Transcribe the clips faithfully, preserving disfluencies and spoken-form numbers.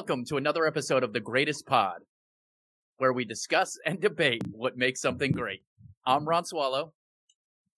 Welcome to another episode of The Greatest Pod, where we discuss and debate what makes something great. I'm Ron Swallow.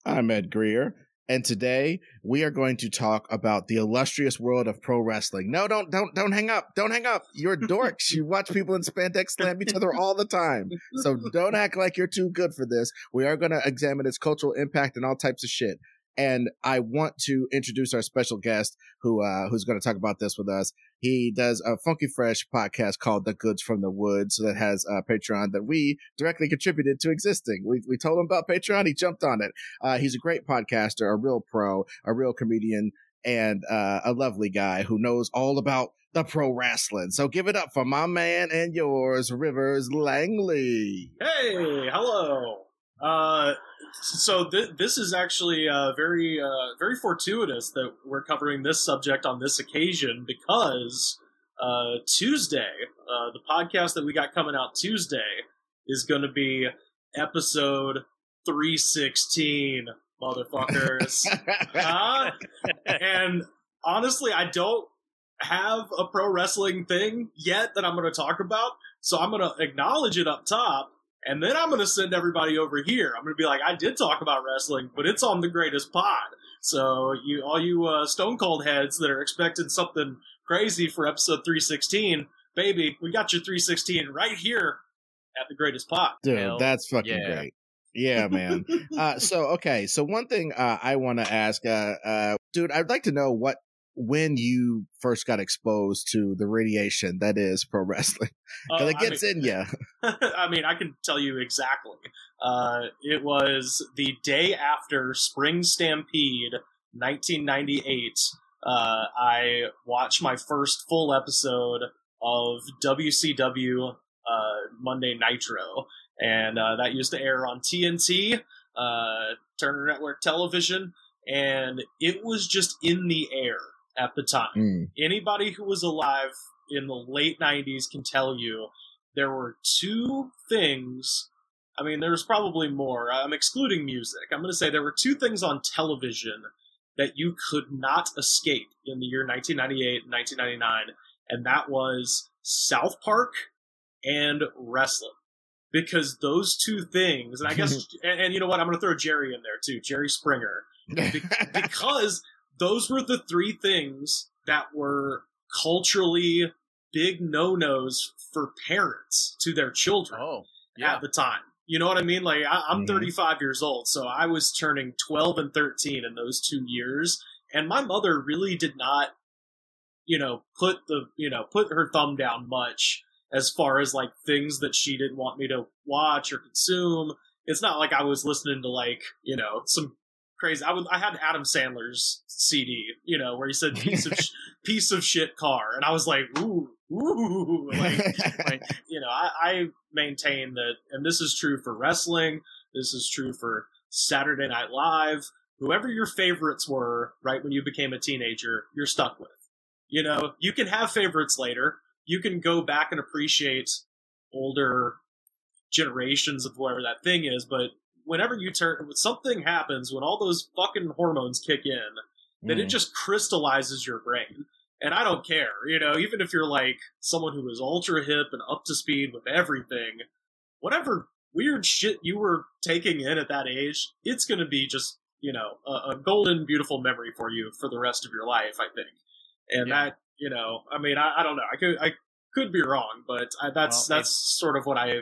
I'm Ed Greer. And today we are going to talk about the illustrious world of pro wrestling. No, don't, don't, don't hang up. Don't hang up. You're dorks. You watch people in spandex slam each other all the time. So don't act like you're too good for this. We are going to examine its cultural impact and all types of shit. And I want to introduce our special guest who uh, who's going to talk about this with us. He does a funky fresh podcast called The Goods from the Woods that has a Patreon that we directly contributed to existing. We we told him about Patreon. He jumped on it. Uh, he's a great podcaster, a real pro, a real comedian, and uh, a lovely guy who knows all about the pro wrestling. So give it up for my man and yours, Rivers Langley. Hey, hello. Uh, so th- this is actually uh, very, uh, very fortuitous that we're covering this subject on this occasion because uh, Tuesday, uh, the podcast that we got coming out Tuesday is going to be episode three sixteen, motherfuckers. uh, and honestly, I don't have a pro wrestling thing yet that I'm going to talk about, so I'm going to acknowledge it up top. And then I'm going to send everybody over here. I'm going to be like, I did talk about wrestling, but it's on The Greatest Pod. So you, all you uh, Stone Cold heads that are expecting something crazy for episode three sixteen, baby, we got your three sixteen right here at The Greatest Pod. Dude, Hell, that's fucking yeah. great. Yeah, man. uh, so, okay. So one thing uh, I want to ask, uh, uh, dude, I'd like to know what when you first got exposed to the radiation that is pro wrestling, because uh, it gets I mean, in you. I mean, I can tell you exactly. Uh, it was the day after Spring Stampede, nineteen ninety-eight. Uh, I watched my first full episode of W C W uh, Monday Nitro, and uh, that used to air on T N T, uh, Turner Network Television, and it was just in the air at the time. Mm. Anybody who was alive in the late nineties can tell you there were two things. I mean, there was probably more. I'm excluding music. I'm going to say there were two things on television that you could not escape in the year nineteen ninety-eight and nineteen ninety-nine, and that was South Park and wrestling. Because those two things, and I guess, and, and you know what, I'm going to throw Jerry in there too, Jerry Springer, Be- because those were the three things that were culturally big no-nos for parents to their children oh, yeah. at the time. You know what I mean? Like, I- I'm mm-hmm. thirty-five years old, so I was turning twelve and thirteen in those two years, and my mother really did not, you know, put the, you know, put her thumb down much as far as, like, things that she didn't want me to watch or consume. It's not like I was listening to, like, you know, some crazy. I was. I had Adam Sandler's C D, you know, where he said "piece of sh- piece of shit car," and I was like, "Ooh, ooh!" Like, like you know, I, I maintain that, and this is true for wrestling. This is true for Saturday Night Live. Whoever your favorites were, right when you became a teenager, you're stuck with. You know, you can have favorites later. You can go back and appreciate older generations of whatever that thing is, but whenever you turn, something happens when all those fucking hormones kick in, that mm. it just crystallizes your brain. And I don't care, you know, even if you're like someone who is ultra hip and up to speed with everything, whatever weird shit you were taking in at that age, it's going to be just, you know, a, a golden, beautiful memory for you for the rest of your life, I think. And yeah. that, you know, I mean, I, I don't know. I could, I could be wrong, but I, that's, well, that's sort of what I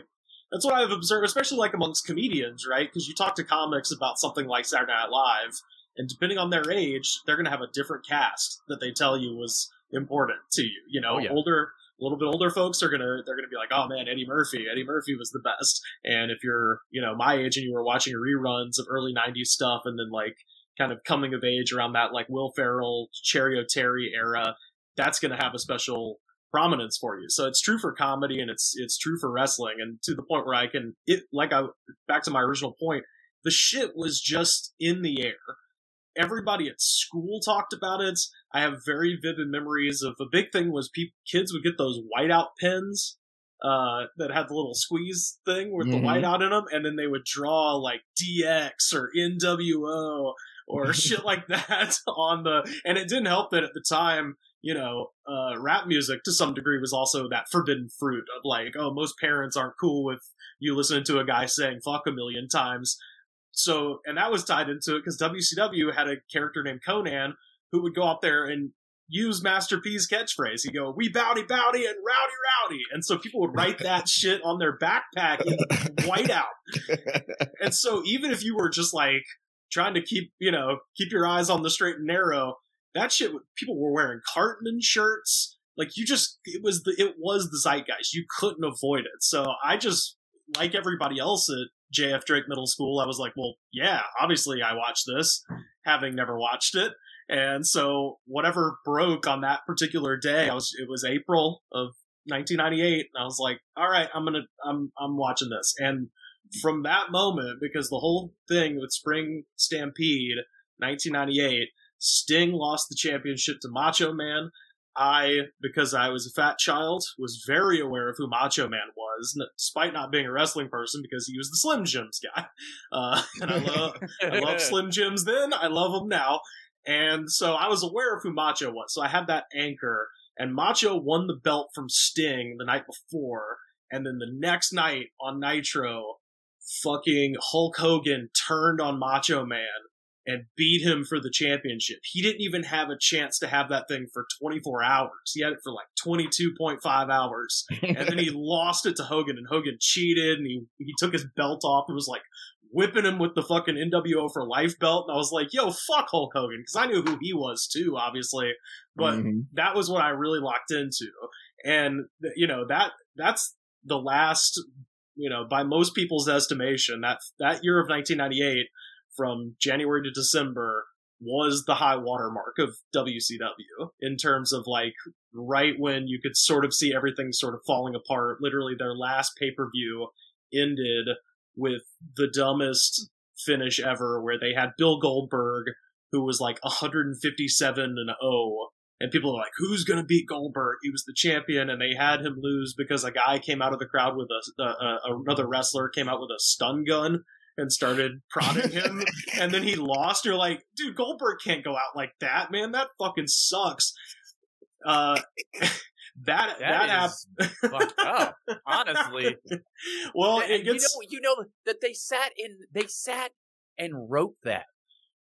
That's what I've observed, especially like amongst comedians, right? Because you talk to comics about something like Saturday Night Live, and depending on their age, they're going to have a different cast that they tell you was important to you. You know, oh, yeah. older, a little bit older folks are gonna they're gonna be like, "Oh man, Eddie Murphy, Eddie Murphy was the best." And if you're, you know, my age and you were watching reruns of early nineties stuff, and then like kind of coming of age around that like Will Ferrell, Cherry O'Terry era, that's going to have a special prominence for you. So it's true for comedy and it's it's true for wrestling, and to the point where I can it like I back to my original point, the shit was just in the air. Everybody at school talked about it. I have very vivid memories of a big thing was people, kids would get those whiteout pens uh that had the little squeeze thing with mm-hmm. the whiteout in them, and then they would draw like D X or N W O or shit like that on the, and it didn't help that at the time you know, uh, rap music to some degree was also that forbidden fruit of like, oh, most parents aren't cool with you listening to a guy saying fuck a million times. So, and that was tied into it because W C W had a character named Conan who would go out there and use Master P's catchphrase. He'd go, "We bowdy bowdy and rowdy rowdy." And so people would write that shit on their backpack in white out. And so even if you were just like trying to keep, you know, keep your eyes on the straight and narrow, that shit, people were wearing Cartman shirts. Like you just, it was the, it was the zeitgeist. You couldn't avoid it. So I just, like everybody else at J F Drake Middle School, I was like, well, yeah, obviously I watched this, having never watched it. And so whatever broke on that particular day, I was, it was April of nineteen ninety-eight. And I was like, all right, I'm going to, I'm, I'm watching this. And from that moment, because the whole thing with Spring Stampede, nineteen ninety-eight, Sting lost the championship to Macho Man. I, because I was a fat child, was very aware of who Macho Man was, despite not being a wrestling person, because he was the Slim Jims guy. Uh, and I love, I love Slim Jims then. I love them now. And so I was aware of who Macho was. So I had that anchor, and Macho won the belt from Sting the night before. And then the next night on Nitro, fucking Hulk Hogan turned on Macho Man and beat him for the championship. He didn't even have a chance to have that thing for twenty-four hours. He had it for like twenty-two point five hours. And then he lost it to Hogan, and Hogan cheated, and he, he took his belt off and was like whipping him with the fucking N W O for life belt. And I was like, yo, fuck Hulk Hogan, because I knew who he was too, obviously. But mm-hmm. that was what I really locked into. And, you know, that that's the last, you know, by most people's estimation, that that year of nineteen ninety-eight, from January to December, was the high watermark of W C W in terms of like right when you could sort of see everything sort of falling apart. Literally their last pay-per-view ended with the dumbest finish ever, where they had Bill Goldberg, who was like one fifty-seven and oh, and people are like, who's going to beat Goldberg? He was the champion, and they had him lose because a guy came out of the crowd with a, a, a another wrestler came out with a stun gun and started prodding him, and then he lost. You're like, dude, Goldberg can't go out like that, man. That fucking sucks. Uh, that that, that is app- fucked up, honestly. Well, and, it gets, you know, you know that they sat in, they sat and wrote that.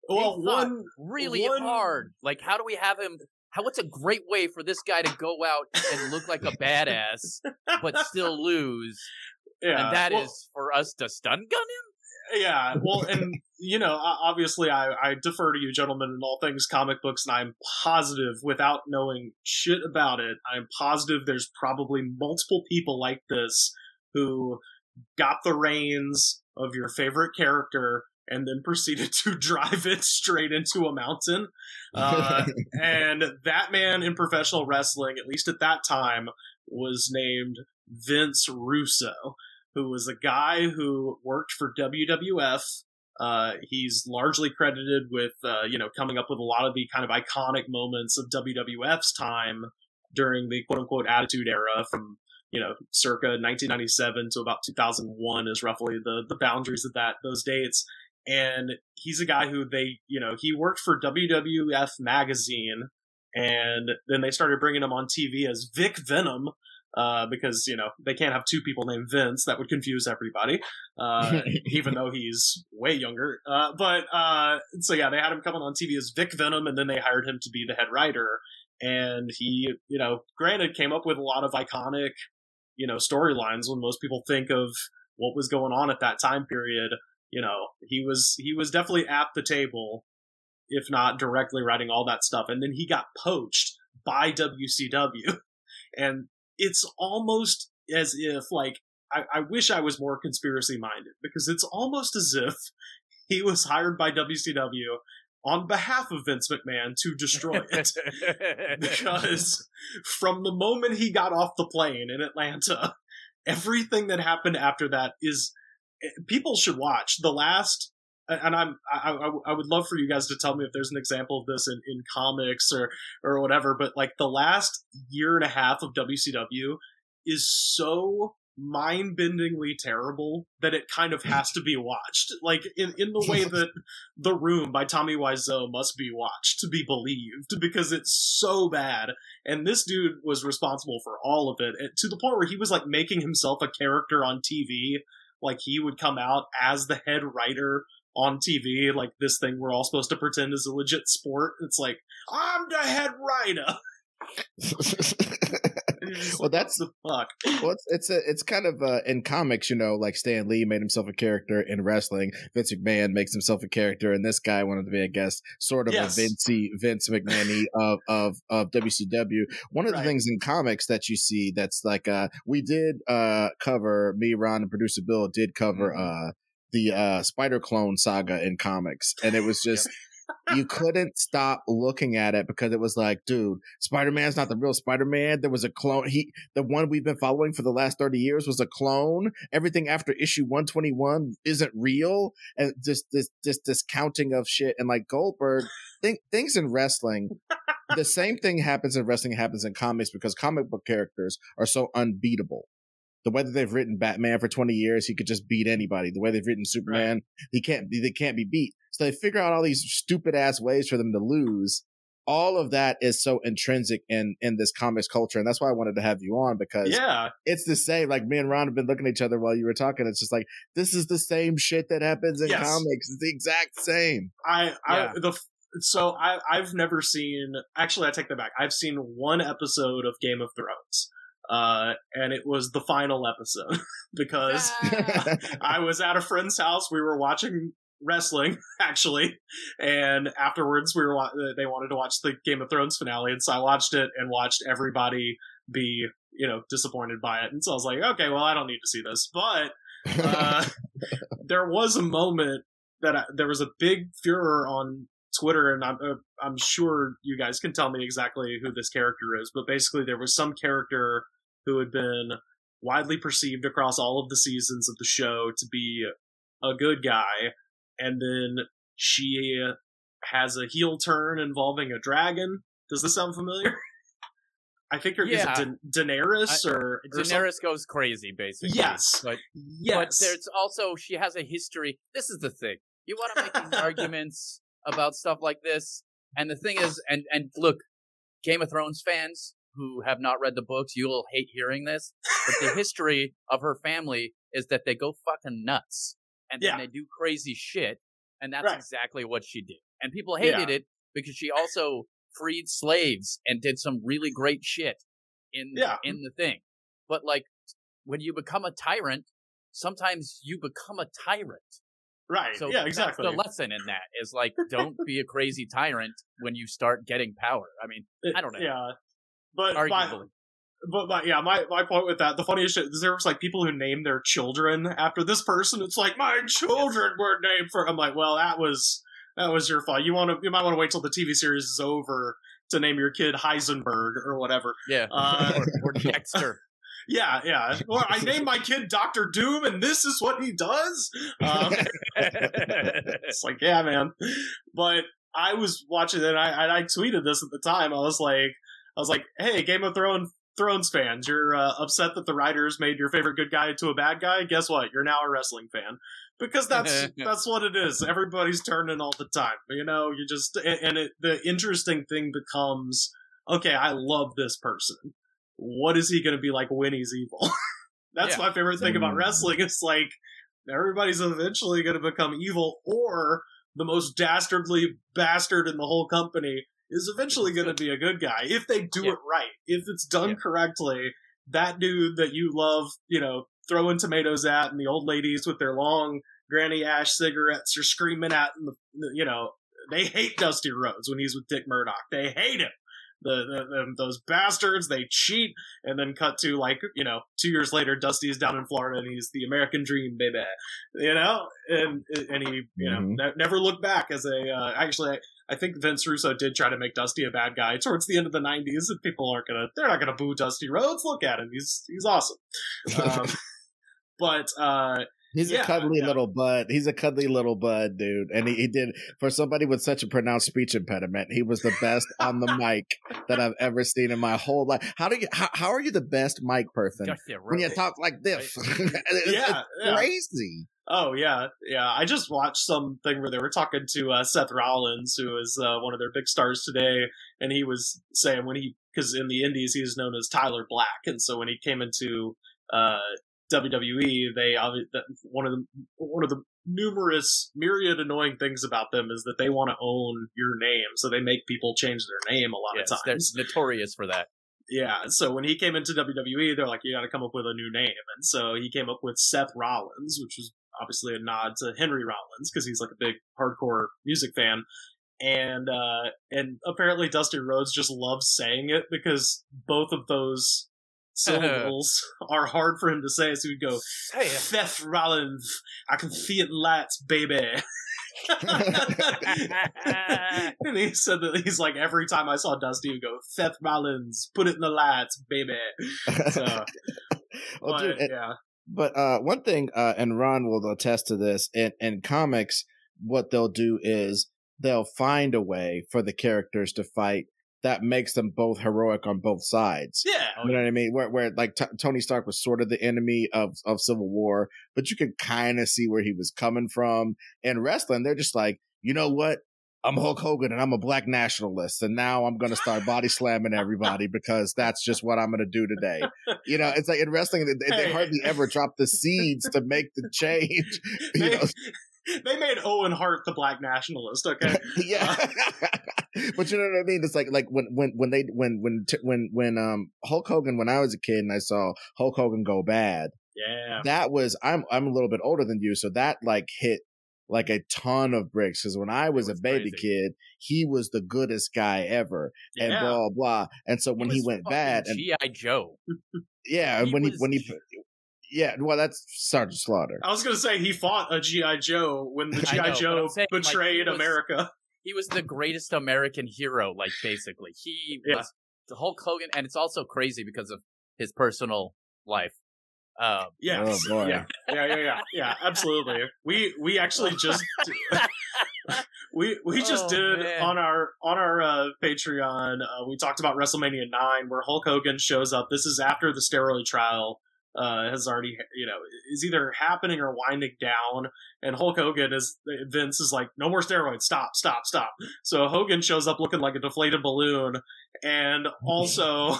Well, one really one, hard. Like, how do we have him? How, what's a great way for this guy to go out and look like a badass, but still lose? Yeah, and that well, is for us to stun gun him. Yeah, well, and, you know, obviously I, I defer to you gentlemen in all things comic books, and I'm positive, without knowing shit about it, I'm positive there's probably multiple people like this who got the reins of your favorite character and then proceeded to drive it straight into a mountain. Uh, and that man in professional wrestling, at least at that time, was named Vince Russo, who was a guy who worked for W W F. Uh, he's largely credited with, uh, you know, coming up with a lot of the kind of iconic moments of W W F's time during the quote-unquote Attitude Era from, you know, circa nineteen ninety-seven to about two thousand one is roughly the the boundaries of that those dates. And he's a guy who they, you know, he worked for W W F magazine, and then they started bringing him on T V as Vic Venom, Uh, because, you know, they can't have two people named Vince. That would confuse everybody, uh, even though he's way younger. Uh, but uh, so, yeah, they had him coming on T V as Vic Venom, and then they hired him to be the head writer. And he, you know, granted, came up with a lot of iconic, you know, storylines when most people think of what was going on at that time period. You know, he was he was definitely at the table, if not directly writing all that stuff. And then he got poached by W C W. And it's almost as if, like, I, I wish I was more conspiracy-minded, because it's almost as if he was hired by W C W on behalf of Vince McMahon to destroy it. Because from the moment he got off the plane in Atlanta, everything that happened after that is... People should watch the last... And I'm, I, I would love for you guys to tell me if there's an example of this in, in comics or, or whatever, but like the last year and a half of W C W is so mind-bendingly terrible that it kind of has to be watched, like in, in the way that The Room by Tommy Wiseau must be watched to be believed, because it's so bad. And this dude was responsible for all of it, to the point where he was like making himself a character on T V. Like, he would come out as the head writer on T V, like this thing we're all supposed to pretend is a legit sport. It's like, I'm the head writer. Well, that's the fuck. Well, it's it's, a, it's kind of uh, in comics, you know, like Stan Lee made himself a character in wrestling. Vince McMahon makes himself a character, and this guy wanted to be a guest, sort of yes. a Vince-y, Vince McMahon-y of of of W C W. One of right. the things in comics that you see that's like, uh, we did uh, cover me, Ron, and producer Bill did cover mm-hmm. uh, the uh, Spider Clone saga in comics, and it was just. Yep. You couldn't stop looking at it because it was like, dude, Spider-Man's not the real Spider-Man. There was a clone. He, the one we've been following for the last thirty years was a clone. Everything after issue one twenty-one isn't real. And just this, this discounting of shit. And like Goldberg, th- things in wrestling, the same thing happens in wrestling happens in comics, because comic book characters are so unbeatable. The way that they've written Batman for twenty years, he could just beat anybody. The way they've written Superman, right. he can't be, they can't be beat. So they figure out all these stupid ass ways for them to lose. All of that is so intrinsic in, in this comics culture. And that's why I wanted to have you on, because yeah. it's the same. Like, me and Ron have been looking at each other while you were talking. It's just like, this is the same shit that happens in yes. comics. It's the exact same. I, I yeah. the, so I, I've never seen, actually I take that back. I've seen one episode of Game of Thrones. Uh, and it was the final episode because ah. I was at a friend's house. We were watching wrestling, actually, and afterwards we were wa- they wanted to watch the Game of Thrones finale, and so I watched it and watched everybody be, you know, disappointed by it. And so I was like, okay, well, I don't need to see this. But uh, there was a moment that I, there was a big furor on Twitter, and I'm, uh, I'm sure you guys can tell me exactly who this character is, but basically there was some character who had been widely perceived across all of the seasons of the show to be a good guy, and then she has a heel turn involving a dragon. Does this sound familiar? I think her yeah. is it da- Daenerys I, or, or Daenerys something? Goes crazy, basically. Yes, but, yes. But there's also, she has a history. This is the thing. You want to make these arguments about stuff like this, and the thing is, and and look, Game of Thrones fans who have not read the books, you'll hate hearing this, but the history of her family is that they go fucking nuts. And then yeah. they do crazy shit, and that's right. exactly what she did. And people hated yeah. it because she also freed slaves and did some really great shit in yeah. in the thing. But like, when you become a tyrant, sometimes you become a tyrant. Right. So yeah, exactly. The lesson in that is like, don't be a crazy tyrant when you start getting power. I mean, it, I don't know. Yeah, but arguably. By- But my, yeah, my, my point with that, the funniest shit is there was like people who named their children after this person. It's like, my children yes. were named for. I'm like, well, that was that was your fault. You want to you might want to wait till the T V series is over to name your kid Heisenberg or whatever. Yeah, uh, or, or Dexter. Yeah, yeah. Or I named my kid Doctor Doom, and this is what he does. Um, it's like, yeah, man. But I was watching it, and I, and I tweeted this at the time. I was like, I was like, hey, Game of Thrones. Thrones fans, you're uh, upset that the writers made your favorite good guy to a bad guy. Guess what? You're now a wrestling fan, because that's that's what it is. Everybody's turning all the time, you know. You just and it, the interesting thing becomes, okay, I love this person. What is he going to be like when he's evil? That's yeah. my favorite thing about wrestling. It's like everybody's eventually going to become evil, or the most dastardly bastard in the whole company is eventually going to be a good guy if they do yeah. it right. If it's done yeah. correctly, that dude that you love, you know, throwing tomatoes at, and the old ladies with their long Granny Ash cigarettes are screaming at, and the, you know, they hate Dusty Rhodes when he's with Dick Murdoch. They hate him. The, the, the those bastards. They cheat, and then cut to like, you know, two years later, Dusty's down in Florida, and he's the American dream, baby. You know, and and he, you know, mm-hmm. ne- never looked back as a uh, actually. I, I think Vince Russo did try to make Dusty a bad guy towards the end of the nineties, and people aren't gonna, they're not gonna boo Dusty Rhodes. Look at him. He's, he's awesome. Um, but, uh, He's yeah, a cuddly yeah. little bud. He's a cuddly little bud, dude. And he, he did, for somebody with such a pronounced speech impediment, he was the best on the mic that I've ever seen in my whole life. How do you? How, how are you the best mic person Gosh, yeah, really. when you talk like this? Right. it's, yeah, it's yeah. crazy. Oh, yeah. Yeah. I just watched something where they were talking to uh, Seth Rollins, who is uh, one of their big stars today. And he was saying when he, because in the Indies, he was known as Tyler Black. And so when he came into uh, W W E, they one of the one of the numerous myriad annoying things about them is that they want to own your name. So they make people change their name a lot yes, of times. They're notorious for that. Yeah, so when he came into W W E, they're like, you got to come up with a new name. And so he came up with Seth Rollins, which was obviously a nod to Henry Rollins because he's like a big hardcore music fan. And uh, and apparently Dusty Rhodes just loves saying it because both of those syllables are hard for him to say. So he'd go, hey, Seth Rollins, I can see it lights, baby. And he said that he's like, every time I saw Dusty, he'd go, Seth Rollins, put it in the lights, baby. So, well, but, dude, and, yeah. But uh, one thing, uh, and Ron will attest to this, in, in comics, what they'll do is they'll find a way for the characters to fight that makes them both heroic on both sides. Yeah. You know what I mean? Where, where like t- Tony Stark was sort of the enemy of, of Civil War, but you could kind of see where he was coming from. In wrestling, they're just like, you know what? I'm Hulk Hogan and I'm a black nationalist. And now I'm going to start body slamming everybody because that's just what I'm going to do today. You know, it's like in wrestling, they, they hey. hardly ever drop the seeds to make the change. You hey. know? They made Owen Hart the black nationalist, okay? Yeah, uh, but you know what I mean. It's like like when when when they when when when when um Hulk Hogan, when I was a kid and I saw Hulk Hogan go bad. Yeah, that was I'm I'm a little bit older than you, so that like hit like a ton of bricks because when I was, was a baby crazy. kid, he was the goodest guy ever, yeah. and blah blah. And so when he, he went bad, and G I. Joe. Yeah, and when he when he. Yeah, well, that's Sergeant Slaughter. I was going to say he fought a G I. Joe when the G I. Joe saying, betrayed like, he America. Was, he was the greatest American hero, like, basically. He yeah. was the Hulk Hogan, and it's also crazy because of his personal life. Um, yeah. Oh, boy. yeah, yeah, yeah, yeah, yeah, absolutely. We we actually just we we just oh, did man. on our on our uh, Patreon. Uh, we talked about WrestleMania nine, where Hulk Hogan shows up. This is after the steroid trial. Uh, has already, you know, is either happening or winding down. And Hulk Hogan is, Vince is like, no more steroids. Stop, stop, stop. So Hogan shows up looking like a deflated balloon. And also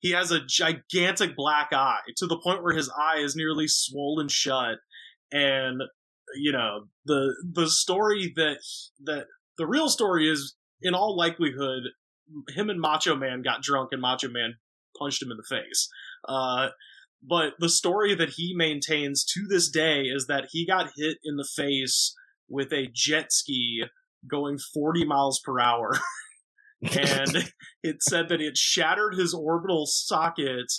he has a gigantic black eye to the point where his eye is nearly swollen shut. And, you know, the, the story that, that the real story is in all likelihood, him and Macho Man got drunk and Macho Man punched him in the face. Uh, But the story that he maintains to this day is that he got hit in the face with a jet ski going forty miles per hour. And it said that it shattered his orbital socket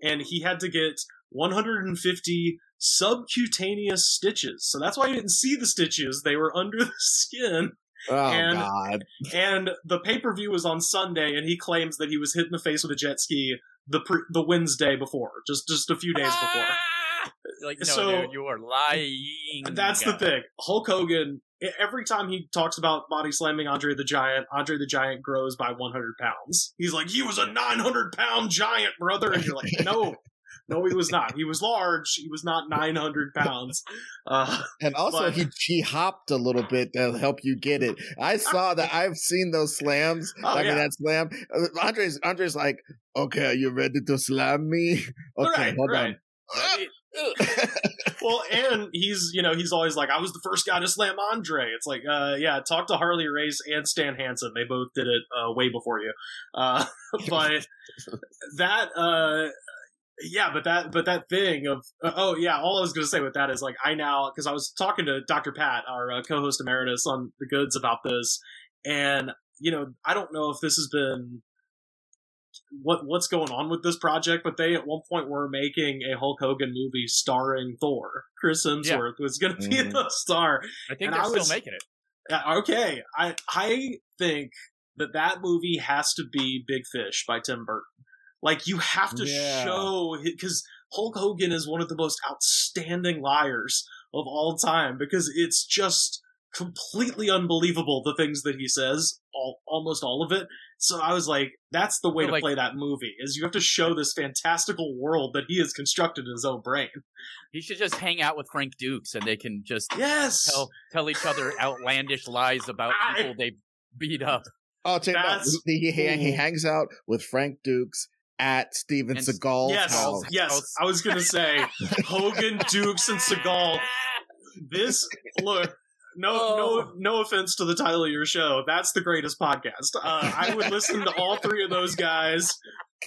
and he had to get one hundred fifty subcutaneous stitches. So that's why you didn't see the stitches. They were under the skin. Oh, and, God. And the pay-per-view was on Sunday, and he claims that he was hit in the face with a jet ski the pre- the Wednesday before, just just a few days before. Like, no, so, dude, you are lying. That's God. the thing. Hulk Hogan, every time he talks about body slamming Andre the Giant, Andre the Giant grows by one hundred pounds. He's like, he was a nine hundred pound giant, brother. And you're like, no. No, he was not. He was large. He was not nine hundred pounds. Uh, and also, but, he, he hopped a little bit to help you get it. I saw that. I've seen those slams. Oh, I yeah. mean, that slam. Andre's Andre's like, okay, are you ready to slam me? Okay, right, hold right. on. Right. Well, and he's, you know, he's always like, I was the first guy to slam Andre. It's like, uh, yeah, talk to Harley Race and Stan Hansen. They both did it uh, way before you. Uh, but that... Uh, Yeah, but that but that thing of uh, oh yeah, all I was going to say with that is like I now because I was talking to Doctor Pat, our uh, co-host emeritus on The Goods about this, and you know I don't know if this has been what what's going on with this project, but they at one point were making a Hulk Hogan movie starring Thor. Chris Hemsworth yeah. was going to be mm-hmm. the star. I think and they're I was, still making it. Uh, okay, I I think that that movie has to be Big Fish by Tim Burton. Like, you have to yeah. show, because Hulk Hogan is one of the most outstanding liars of all time, because it's just completely unbelievable, the things that he says, all, almost all of it. So I was like, that's the way to like, play that movie, is you have to show this fantastical world that he has constructed in his own brain. He should just hang out with Frank Dukes, and they can just yes! tell, tell each other outlandish lies about I, people they beat up. Oh, take that. He, he hangs out with Frank Dukes at Steven and, Seagal's yes, house. Yes, I was going to say, Hogan, Dukes, and Seagal. This, look... No, oh. no, no offense to the title of your show. That's the greatest podcast. Uh, I would listen to all three of those guys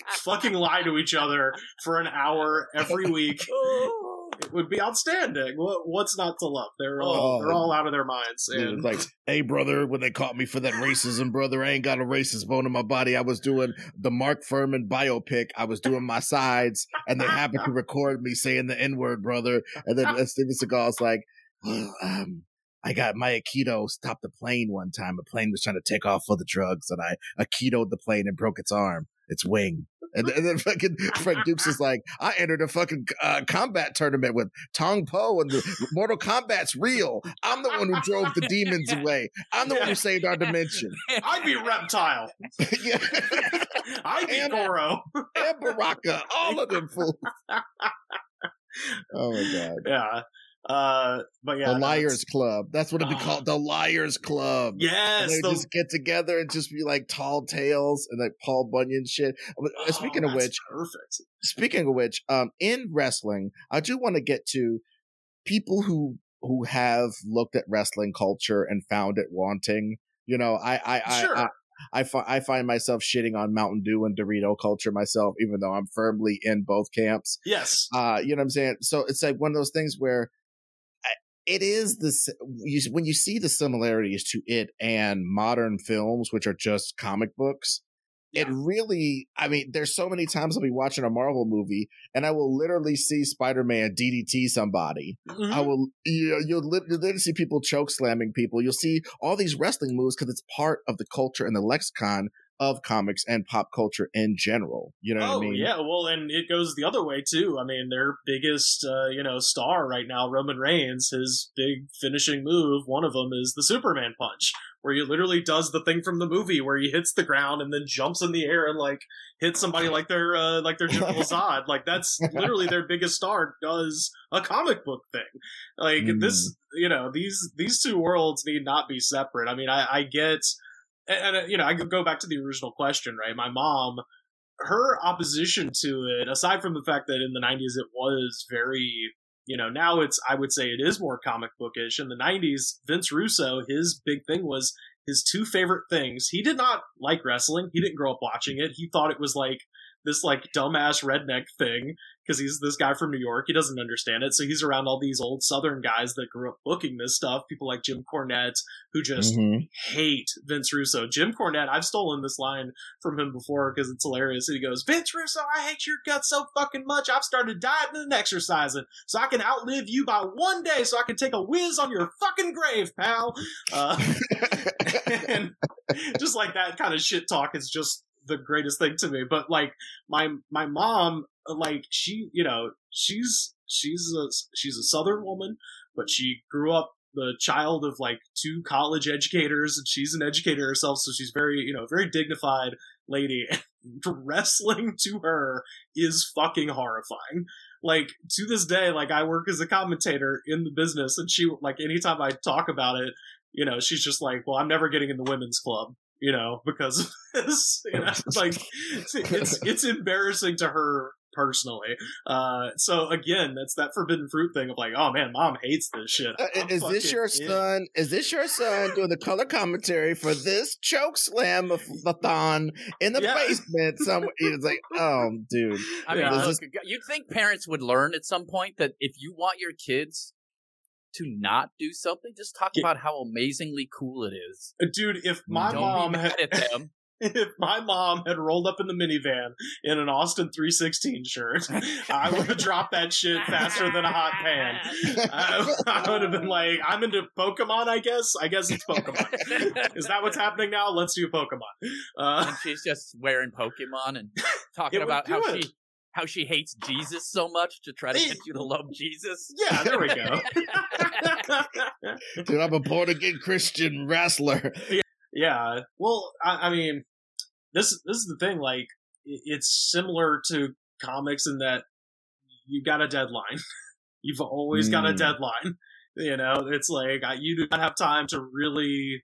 fucking lie to each other for an hour every week. Oh. It would be outstanding. What, what's not to love? They're all, oh. they're all out of their minds. And it's like, hey, brother, when they caught me for that racism, brother, I ain't got a racist bone in my body. I was doing the Mark Furman biopic. I was doing my sides, and they happened to record me saying the N-word, brother. And then uh, Steven Seagal's like, well, um, I got my Aikido stopped the plane one time. A plane was trying to take off for the drugs, and I Aikido'd the plane and broke its arm, its wing. And, and then fucking Frank Dukes is like, I entered a fucking uh, combat tournament with Tong Po, and the Mortal Kombat's real. I'm the one who drove the demons away. I'm the yeah. one who saved our dimension. I beat Reptile. yeah. I beat Goro. And Baraka. All of them fools. Oh, my God. Yeah. Uh, but yeah, the Liars Club. That's what it'd be uh, called, the Liars Club. Yes, they the... just get together and just be like tall tales and like Paul Bunyan shit. Oh, speaking of which, perfect. Speaking of which, um, in wrestling, I do want to get to people who who have looked at wrestling culture and found it wanting. You know, I I I. Sure. I, I I, fi- I find myself shitting on Mountain Dew and Dorito culture myself, even though I'm firmly in both camps. Yes. Uh, you know what I'm saying? So it's like one of those things where I, it is this you, when you see the similarities to it and modern films, which are just comic books. Yeah. It really, I mean, there's so many times I'll be watching a Marvel movie and I will literally see Spider-Man D D T somebody. Mm-hmm. I will, you know, you'll literally see people choke slamming people. You'll see all these wrestling moves because it's part of the culture and the lexicon of comics and pop culture in general. You know oh, what I mean? Yeah. Well, and it goes the other way too. I mean, their biggest, uh, you know, star right now, Roman Reigns, his big finishing move, one of them is the Superman punch, where he literally does the thing from the movie where he hits the ground and then jumps in the air and like hits somebody like they're uh, like they're General Zod. Like that's literally their biggest star does a comic book thing. Like mm. this, you know, these these two worlds need not be separate. I mean, I, I get, and, and you know, I go back to the original question, right? My mom, her opposition to it, aside from the fact that in the nineties it was very. You know, now it's, I would say it is more comic bookish. In the nineties, Vince Russo, his big thing was his two favorite things. He did not like wrestling. He didn't grow up watching it. He thought it was like this like dumbass redneck thing because he's this guy from New York. He doesn't understand it. So he's around all these old Southern guys that grew up booking this stuff. People like Jim Cornette, who just mm-hmm. hate Vince Russo. Jim Cornette, I've stolen this line from him before because it's hilarious. He goes, Vince Russo, I hate your guts so fucking much. I've started dieting and exercising so I can outlive you by one day so I can take a whiz on your fucking grave, pal. Uh, and just like that kind of shit talk is just the greatest thing to me. But like my my mom, like she, you know, she's she's a she's a Southern woman, but she grew up the child of like two college educators, and she's an educator herself, so she's very, you know, very dignified lady. Wrestling to her is fucking horrifying. Like to this day, like I work as a commentator in the business, and she, like anytime I talk about it, you know, she's just like, well, I'm never getting in the women's club. You know, because of this, you know, it's like it's it's embarrassing to her personally. Uh, so again, that's that forbidden fruit thing of like, oh man, mom hates this shit. Uh, is this your in. son? Is this your son doing the color commentary for this choke slam of Lathon in the yeah. basement? Somewhere? It's like, oh, dude. I mean, yeah. look, you'd think parents would learn at some point that if you want your kids to not do something, just talk about how amazingly cool it is. Dude, if my Don't mom had at them. If my mom had rolled up in the minivan in an Austin three sixteen shirt, I would have dropped that shit faster than a hot pan. I, I would have been like, I'm into Pokemon, I guess. I guess it's Pokemon. Is that what's happening now? Let's do Pokemon. Uh, and she's just wearing Pokemon and talking about how it. she how she hates Jesus so much to try to get you to love Jesus. Yeah, there we go. Dude, I'm a born-again Christian wrestler. Yeah, yeah. Well, I, I mean, this, this is the thing. Like, it's similar to comics in that you got a deadline. You've always mm. got a deadline. You know, it's like, you do not have time to really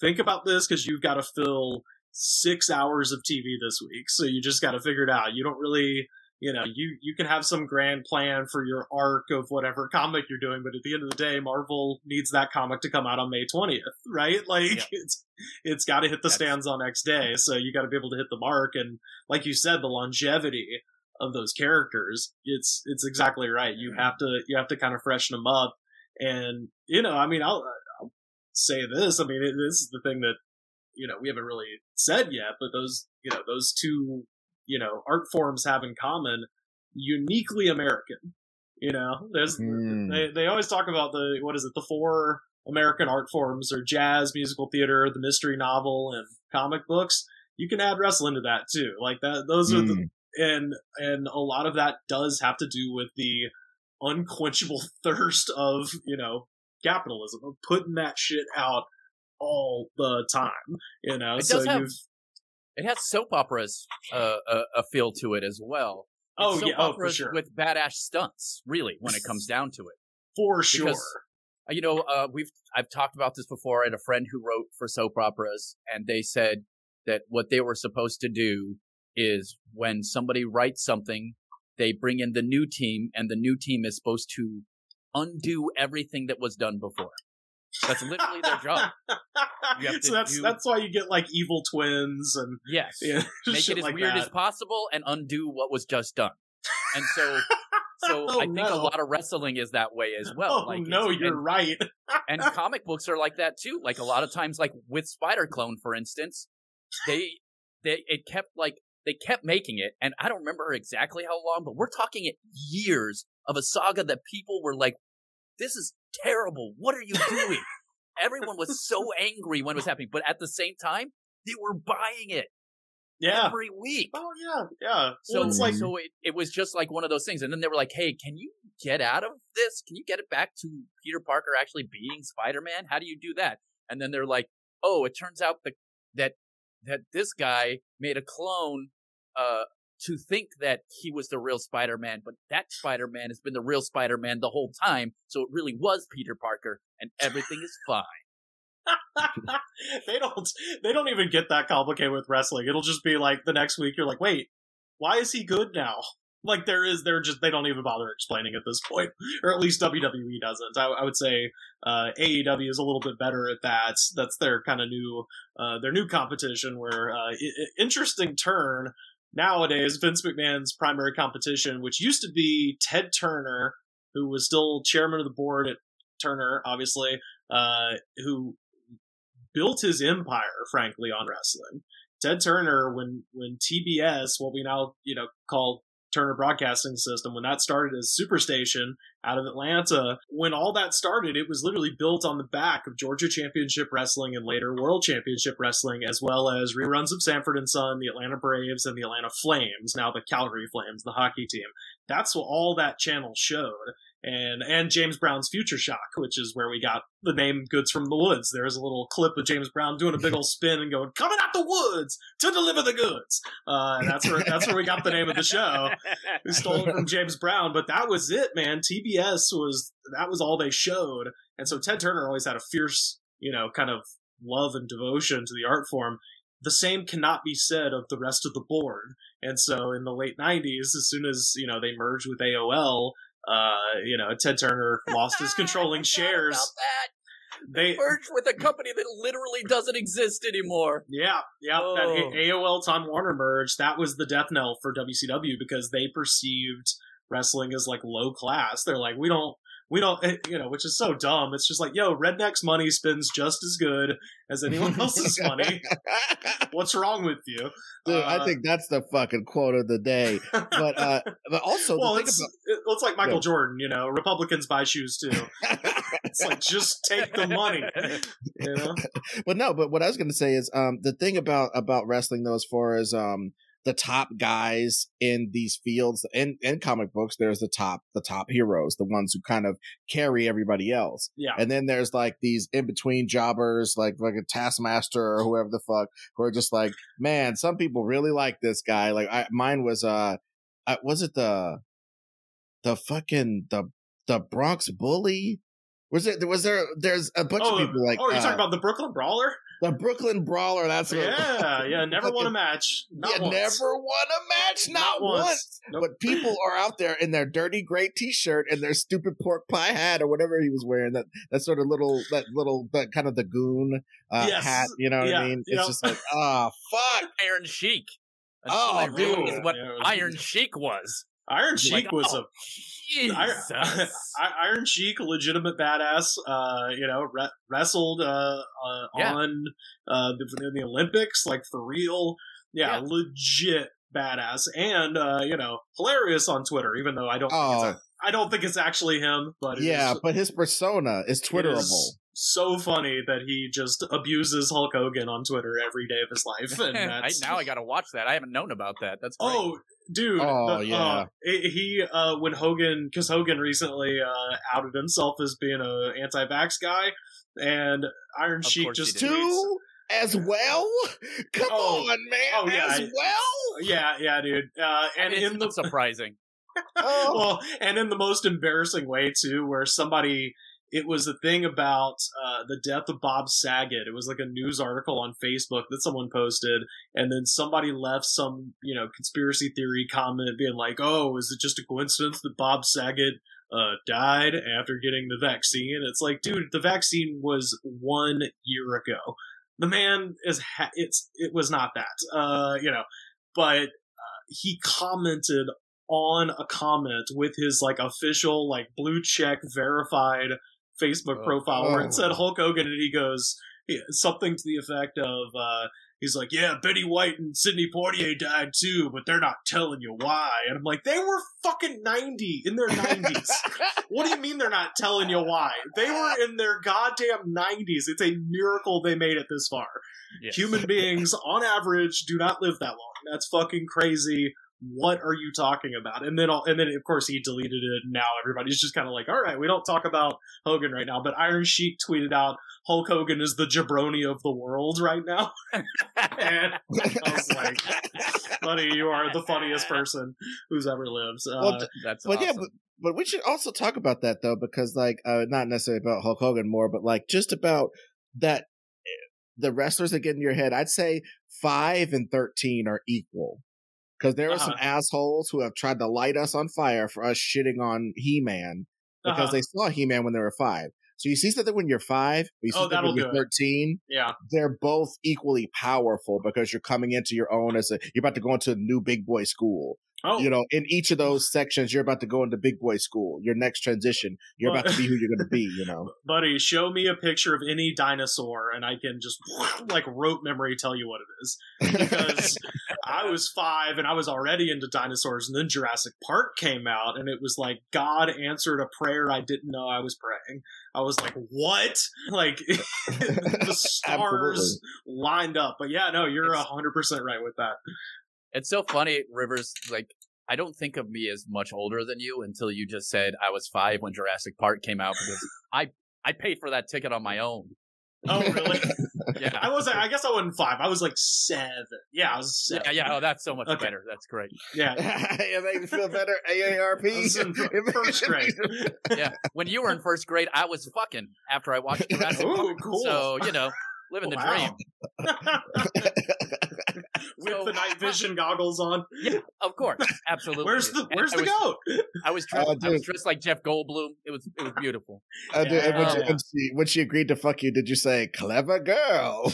think about this because you've got to fill six hours of T V this week. So you just got to figure it out. You don't really... You know, you, you can have some grand plan for your arc of whatever comic you're doing, but at the end of the day, Marvel needs that comic to come out on May twentieth, right? Like, yeah. it's it's got to hit the That's... stands on next day, so you got to be able to hit the mark. And like you said, the longevity of those characters, it's it's exactly right. You have to you have to kind of freshen them up. And, you know, I mean, I'll, I'll say this. I mean, it, this is the thing that, you know, we haven't really said yet, but those, you know, those two... you know, art forms have in common, uniquely American. You know, there's mm. they they always talk about the, what is it, the four American art forms are jazz, musical theater, the mystery novel, and comic books. You can add wrestling to that too. Like that, those mm. are the, and and a lot of that does have to do with the unquenchable thirst of, you know, capitalism, of putting that shit out all the time. You know, it so does have- you've. It has soap operas uh, a, a feel to it as well. Oh, soap yeah, oh, operas for sure. With badass stunts, really, when it comes down to it. For sure. Because, you know, uh, we've I've talked about this before. I had a friend who wrote for soap operas, and they said that what they were supposed to do is when somebody writes something, they bring in the new team, and the new team is supposed to undo everything that was done before. That's literally their job. So that's do... that's why you get like evil twins and yes, yeah, make it as like weird that. as possible and undo what was just done. And so, so oh, I think no. a lot of wrestling is that way as well. Oh like no, you're and, right. And comic books are like that too. Like a lot of times, like with Spider Clone, for instance, they they it kept like they kept making it, and I don't remember exactly how long, but we're talking years of a saga that people were like, "This is terrible. What are you doing?" Everyone was so angry when it was happening, but at the same time, they were buying it yeah. every week. Oh, yeah, yeah. So, well, it's like, so it, it was just like one of those things. And then they were like, hey, can you get out of this? Can you get it back to Peter Parker actually being Spider-Man? How do you do that? And then they're like, oh, it turns out the, that that this guy made a clone uh, to think that he was the real Spider-Man, but that Spider-Man has been the real Spider-Man the whole time, so it really was Peter Parker, and everything is fine. They don't they don't even get that complicated with wrestling. It'll just be like the next week you're like, wait, why is he good now? Like there is, they're just, they don't even bother explaining at this point, or at least W W E doesn't. I, I would say uh, A E W is a little bit better at that. That's their kind of new, uh, their new competition where uh, I- interesting turn. Nowadays, Vince McMahon's primary competition, which used to be Ted Turner, who was still chairman of the board at Turner, obviously, uh, who built his empire, frankly, on wrestling. Ted Turner, when when T B S, what we now you know call Turner Broadcasting System, when that started as Superstation out of Atlanta, when all that started, it was literally built on the back of Georgia Championship Wrestling and later World Championship Wrestling, as well as reruns of Sanford and Son, the Atlanta Braves, and the Atlanta Flames, now the Calgary Flames, the hockey team. That's what all that channel showed. And and James Brown's Future Shock, which is where we got the name Goods from the Woods. There's a little clip of James Brown doing a big old spin and going, "Coming out the woods to deliver the goods." Uh, and that's where that's where we got the name of the show. We stole it from James Brown, but that was it, man. T B S was that was all they showed, and so Ted Turner always had a fierce, you know, kind of love and devotion to the art form. The same cannot be said of the rest of the board. And so in the late nineties, as soon as you know they merged with A O L. Uh, you know, Ted Turner lost his controlling shares. About that. They merged with a company that literally doesn't exist anymore. Yeah, yeah. Oh. That A O L Time Warner merge, that was the death knell for W C W because they perceived wrestling as like low class. They're like, we don't, we don't, you know, which is so dumb. It's just like, yo, Redneck's money spends just as good as anyone else's money. What's wrong with you? Dude, I think that's the fucking quote of the day. But uh, but also, well, the it's, about- it's like Michael yeah. Jordan, you know, Republicans buy shoes too. It's like, just take the money. You know? But no, but what I was going to say is um, the thing about, about wrestling, though, as far as um, the top guys in these fields, and in, in comic books, there's the top, the top heroes, the ones who kind of carry everybody else. Yeah. And then there's like these in between jobbers, like like a Taskmaster or whoever the fuck, who are just like, man, some people really like this guy. Like I, mine was uh, I, was it the, the fucking the the Bronx Bully? Was it? Was there? There's a bunch oh, of people like. Oh, you're uh, talking about the Brooklyn Brawler. The Brooklyn Brawler. That's what yeah, yeah. Never fucking, won a match. Not yeah, once. never won a match. Not, not once. once. Nope. But people are out there in their dirty gray T-shirt and their stupid pork pie hat or whatever he was wearing. That that sort of little that little that kind of the goon uh, yes. hat. You know what yeah, I mean? It's know. just like ah oh, fuck Iron Sheik. That's oh, what I realized dude. what yeah, Iron dude. Sheik was. Iron Sheik like, was oh, a Iron, Iron Sheik, legitimate badass. Uh, you know, re- wrestled uh, uh, yeah. on uh, the, the Olympics, like for real. Yeah, yeah. Legit badass, and uh, you know, hilarious on Twitter. Even though I don't, oh. think it's, I don't think it's actually him. But yeah, is, but his persona is Twitterable. Is so funny that he just abuses Hulk Hogan on Twitter every day of his life. And that's, I, now I got to watch that. I haven't known about that. That's great. oh. Dude, oh, the, yeah. uh, he uh, when Hogan, because Hogan recently uh, outed himself as being an anti-vax guy, and Iron Sheik just too as well. Come oh, on, man, oh, yeah, as well. Yeah, yeah, dude, uh, and it's in the surprising, oh. well, and in the most embarrassing way too, where somebody. It was a thing about uh, the death of Bob Saget. It was like a news article on Facebook that someone posted, and then somebody left some, you know, conspiracy theory comment being like, oh, is it just a coincidence that Bob Saget uh, died after getting the vaccine? It's like, dude, the vaccine was one year ago. The man is, ha- it's, it was not that, uh, you know, but uh, he commented on a comment with his like official, like blue check verified Facebook profile oh. where it said Hulk Hogan, and he goes something to the effect of uh he's like, yeah, Betty White and Sidney Poitier died too, but they're not telling you why. And I'm like, they were fucking ninety in their nineties. What do you mean they're not telling you why? They were in their goddamn nineties. It's a miracle they made it this far. Yes. Human beings on average do not live that long. That's fucking crazy. What are you talking about? And then, all, and then, of course, he deleted it. And now everybody's just kind of like, all right, we don't talk about Hogan right now. But Iron Sheik tweeted out, Hulk Hogan is the jabroni of the world right now. And I was like, buddy, you are the funniest person who's ever lived. Uh, well, that's but awesome. yeah, but, but we should also talk about that, though, because like, uh, not necessarily about Hulk Hogan more, but like just about that, the wrestlers that get in your head. I'd say five and thirteen are equal. Because there are uh-huh. some assholes who have tried to light us on fire for us shitting on He-Man because uh-huh. they saw He-Man when they were five. So you see something when you're five, you see oh, something when you're thirteen. It. Yeah, they're both equally powerful because you're coming into your own as a you're about to go into a new big boy school. Oh. You know, in each of those sections, you're about to go into big boy school. Your next transition, you're about to be who you're going to be, you know. Buddy, show me a picture of any dinosaur, and I can just, like, rote memory tell you what it is. Because I was five, and I was already into dinosaurs, and then Jurassic Park came out, and it was like, God answered a prayer I didn't know I was praying. I was like, what? Like, the stars lined up. But yeah, no, you're it's- one hundred percent right with that. It's so funny, Rivers, like, I don't think of me as much older than you until you just said I was five when Jurassic Park came out, because I, I paid for that ticket on my own. Oh, really? Yeah. I was. I guess I wasn't five. I was like seven. Yeah, I was seven. Yeah, yeah. Oh, that's so much okay. better. That's great. Yeah. It made me feel better. A A R P. In first grade. Yeah. When you were in first grade, I was fucking after I watched Jurassic Ooh, Park. Cool. So, you know, living wow. the dream. With so, the night vision goggles on, yeah, of course, absolutely. Where's the Where's and the I was, goat? I was dressed, oh, I was dressed like Jeff Goldblum. It was it was beautiful. Oh, dude, and when, um, she, when, she, when she agreed to fuck you, did you say "clever girl"?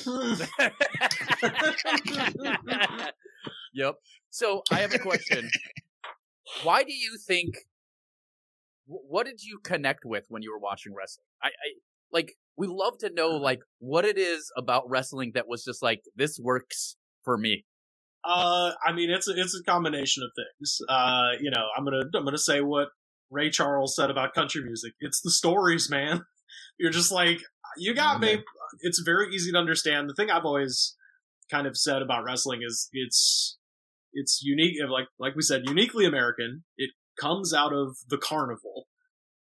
Yep. So I have a question. Why do you think? What did you connect with when you were watching wrestling? I, I like we love to know like what it is about wrestling that was just like this works. For me, uh, I mean it's a, it's a combination of things. Uh, you know, I'm gonna I'm gonna say what Ray Charles said about country music. It's the stories, man. You're just like you got okay. me. It's very easy to understand. The thing I've always kind of said about wrestling is it's it's unique, like like we said, uniquely American. It comes out of the carnival,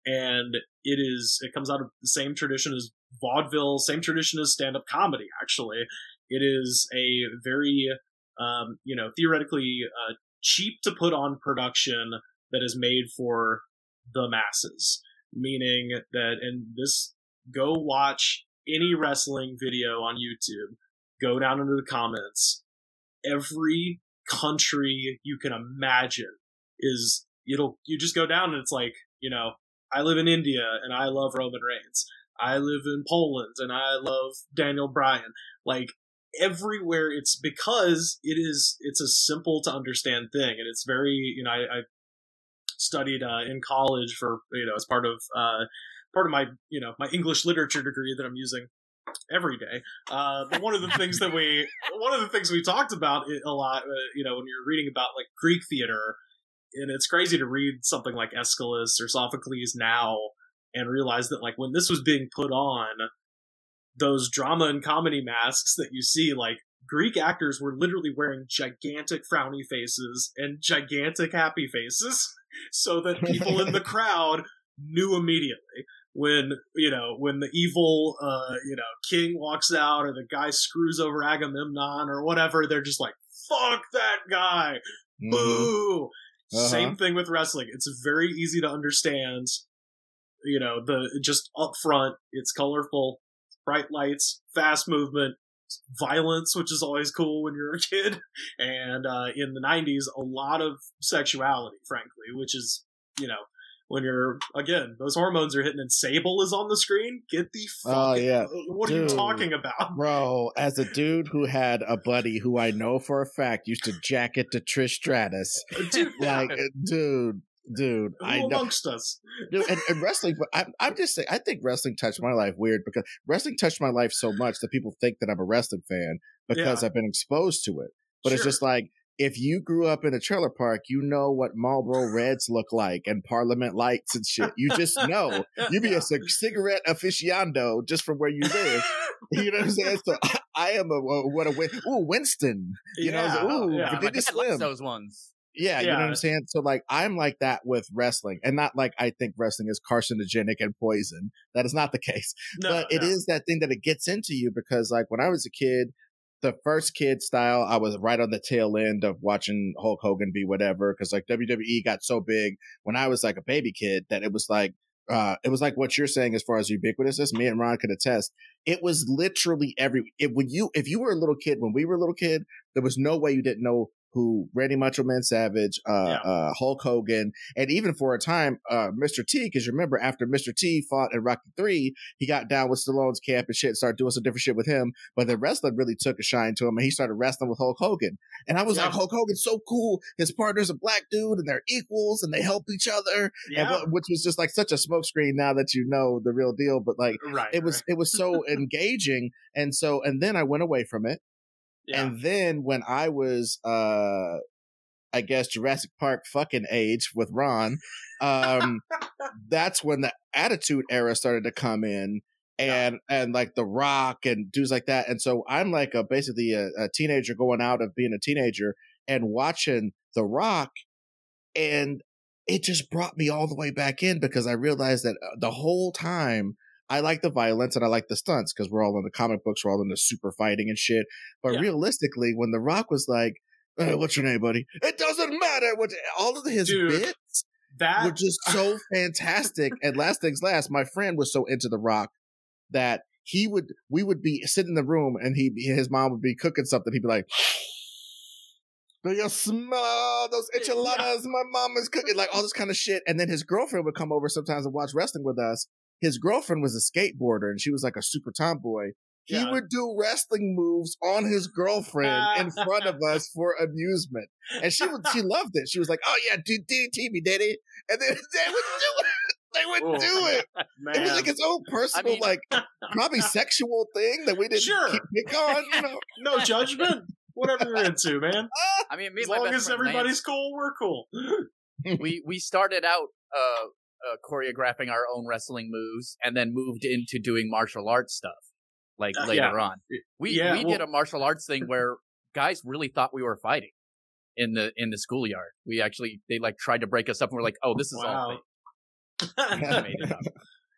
and it is it comes out of the same tradition as vaudeville, same tradition as stand-up comedy. Actually, it is a very um, you know theoretically uh, cheap to put on production that is made for the masses. Meaning that, and this, go watch any wrestling video on YouTube. Go down into the comments. Every country you can imagine is, it'll, you just go down and it's like, you know, I live in India and I love Roman Reigns. I live in Poland and I love Daniel Bryan. Like, everywhere, it's because it is, it's a simple to understand thing. And it's very, you know, I, I studied uh, in college for, you know, as part of, uh, part of my, you know, my English literature degree that I'm using every day. Uh, but one of the things that we, one of the things we talked about a lot, uh, you know, when you're reading about like Greek theater, and it's crazy to read something like Aeschylus or Sophocles now and realize that like when this was being put on, those drama and comedy masks that you see, like Greek actors were literally wearing gigantic frowny faces and gigantic happy faces so that people in the crowd knew immediately when, you know, when the evil, uh, you know, king walks out or the guy screws over Agamemnon or whatever, they're just like, fuck that guy. Mm-hmm. Boo. Uh-huh. Same thing with wrestling. It's very easy to understand, you know, the just up front, it's colorful, bright lights, fast movement, violence, which is always cool when you're a kid. And uh, in the nineties, a lot of sexuality, frankly, which is, you know, when you're, again, those hormones are hitting and Sable is on the screen, get the fuck oh, yeah. What dude, are you talking about? Bro, as a dude who had a buddy who I know for a fact used to jack it to Trish Stratus. Dude, like, yeah. dude, dude. Who I amongst know. us? Dude, and, and wrestling, but I'm, I'm just saying, I think wrestling touched my life weird because wrestling touched my life so much that people think that I'm a wrestling fan because yeah. I've been exposed to it. But sure. It's just like, if you grew up in a trailer park, you know what Marlboro Reds look like and Parliament Lights and shit. You just know. You be a c- cigarette aficionado just from where you live. You know what I'm saying? So I, I am a, a what a win. Ooh, Winston. You yeah. know, like, ooh, yeah. Virginia Slim. Those ones. Yeah, yeah, you know what I'm saying? So, like, I'm like that with wrestling. And not like I think wrestling is carcinogenic and poison. That is not the case. No, but no. It is that thing that it gets into you because, like, when I was a kid, the first kid style, I was right on the tail end of watching Hulk Hogan be whatever because like W W E got so big when I was like a baby kid that it was like uh, it was like what you're saying as far as ubiquitous. This me and Ron could attest. It was literally every it, when you if you were a little kid when we were a little kid, there was no way you didn't know who Randy Macho Man Savage, uh, yeah. uh, Hulk Hogan, and even for a time, uh, Mister T, because remember after Mister T fought in Rocky three, he got down with Stallone's camp and shit and started doing some different shit with him. But the wrestling really took a shine to him, and he started wrestling with Hulk Hogan. And I was yeah. like, Hulk Hogan's so cool. His partner's a black dude, and they're equals, and they help each other, yeah. and, which was just like such a smokescreen now that you know the real deal. But like, right, it was right. it was so engaging, and so and then I went away from it. Yeah. And then when I was, uh, I guess, Jurassic Park fucking age with Ron, um, that's when the Attitude Era started to come in and yeah. and like The Rock and dudes like that. And so I'm like a, basically a, a teenager going out of being a teenager and watching The Rock. And it just brought me all the way back in because I realized that the whole time I like the violence and I like the stunts because we're all in the comic books. We're all in the super fighting and shit. But yeah. realistically, when The Rock was like, hey, what's your name, buddy? It doesn't matter. What, all of his Dude, bits that... were just so fantastic. And last things last, my friend was so into The Rock that he would, we would be sitting in the room and he, his mom would be cooking something. He'd be like, do you smell those enchiladas? My mom is cooking, like all this kind of shit. And then his girlfriend would come over sometimes and watch wrestling with us. His girlfriend was a skateboarder, and she was like a super tomboy. He yeah. would do wrestling moves on his girlfriend in front of us for amusement, and she would she loved it. She was like, "Oh yeah, D D T me, daddy," and then they would do it. They would Ooh, do it. Man. It was like its own personal, I mean, like probably sexual thing that we didn't sure. keep pick on. You know, no judgment. Whatever you're into, man. I mean, me as long as everybody's Lance. cool, we're cool. we we started out. Uh, Uh, choreographing our own wrestling moves and then moved into doing martial arts stuff like uh, later yeah. on. We yeah, we well, did a martial arts thing where guys really thought we were fighting. in the in the schoolyard. We actually they like tried to break us up, and we're like, "Oh, this is wow. all fake."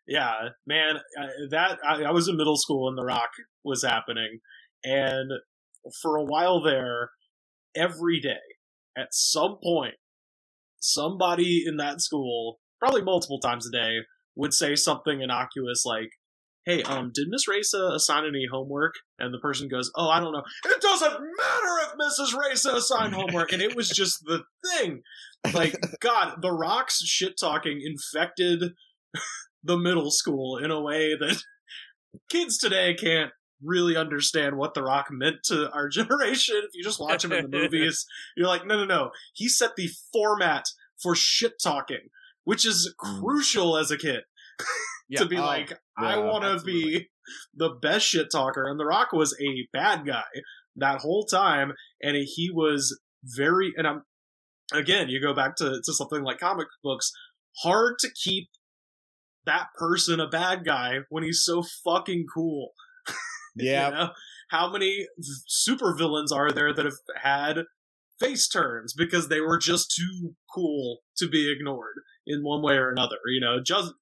Yeah, man, I, that I, I was in middle school and The Rock was happening, and for a while there, every day at some point, somebody in that school, probably multiple times a day, would say something innocuous like, "Hey, um, did Miss Rasa assign any homework?" And the person goes, "Oh, I don't know." It doesn't matter if Missus Rasa assigned homework. And it was just the thing. Like, God, The Rock's shit-talking infected the middle school in a way that kids today can't really understand what The Rock meant to our generation. If you just watch him in the movies, you're like, no, no, no. He set the format for shit-talking, which is crucial as a kid. Yeah, to be oh, like, yeah, I want to be the best shit talker. And The Rock was a bad guy that whole time. And he was very, and I'm, again, you go back to, to something like comic books, hard to keep that person a bad guy when he's so fucking cool. Yeah. You know? How many supervillains are there that have had face turns because they were just too cool to be ignored in one way or another? You know, just,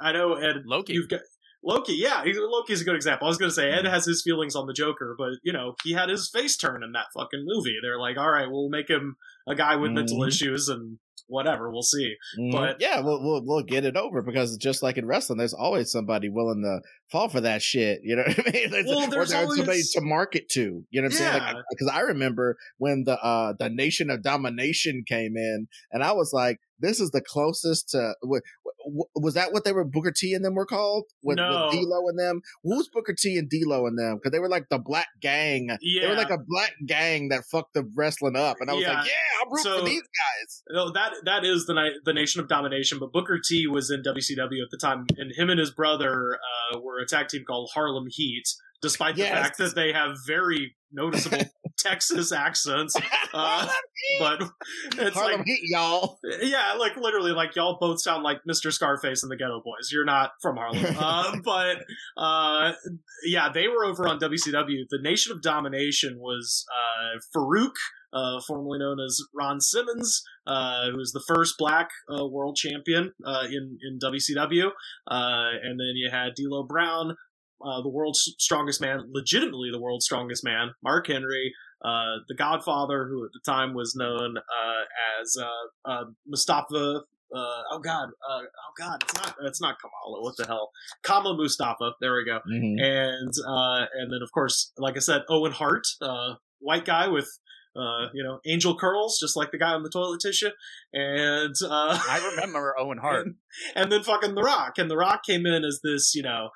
I know, Ed, Loki. You've got Loki, yeah, Loki's a good example. I was going to say Ed has his feelings on the Joker, but, you know, he had his face turn in that fucking movie. They're like, all right, we'll make him a guy with mm. mental issues and whatever, we'll see. Mm. But yeah, we'll, we'll we'll get it over, because just like in wrestling, there's always somebody willing to fall for that shit, you know what I mean? There's, well, there's, there's always somebody to market to, you know what I'm yeah. saying? Because like, I remember when the uh, the Nation of Domination came in, and I was like, this is the closest to what, was that what they were? Booker T and them were called? With, no. with D-Lo and them? Who's Booker T and D-Lo and them? Because they were like the black gang. Yeah. They were like a black gang that fucked the wrestling up. And I was yeah. like, yeah, I'm rooting so, for these guys. No, that that is the the Nation of Domination. But Booker T was in W C W at the time, and him and his brother uh, were a tag team called Harlem Heat, despite the yes. fact that they have very noticeable Texas accents. Uh, but it's Harlem like, Heat, y'all. Yeah, like literally, like y'all both sound like Mister Scarface and the Ghetto Boys. You're not from Harlem. uh, but uh, yeah, they were over on W C W. The Nation of Domination was uh, Farouk, uh, formerly known as Ron Simmons, uh, who was the first black uh, world champion uh, in, in W C W. Uh, and then you had D'Lo Brown, Uh, the world's strongest man, legitimately the world's strongest man, Mark Henry, uh, the Godfather, who at the time was known uh, as uh, uh, Mustafa. Uh, oh God, uh, oh God, it's not, it's not Kamala. What the hell, Kama Mustafa. There we go. Mm-hmm. And uh, and then of course, like I said, Owen Hart, uh, white guy with uh, you know, angel curls, just like the guy on the toilet tissue. And uh, I remember Owen Hart. And, and then fucking The Rock, and The Rock came in as this, you know.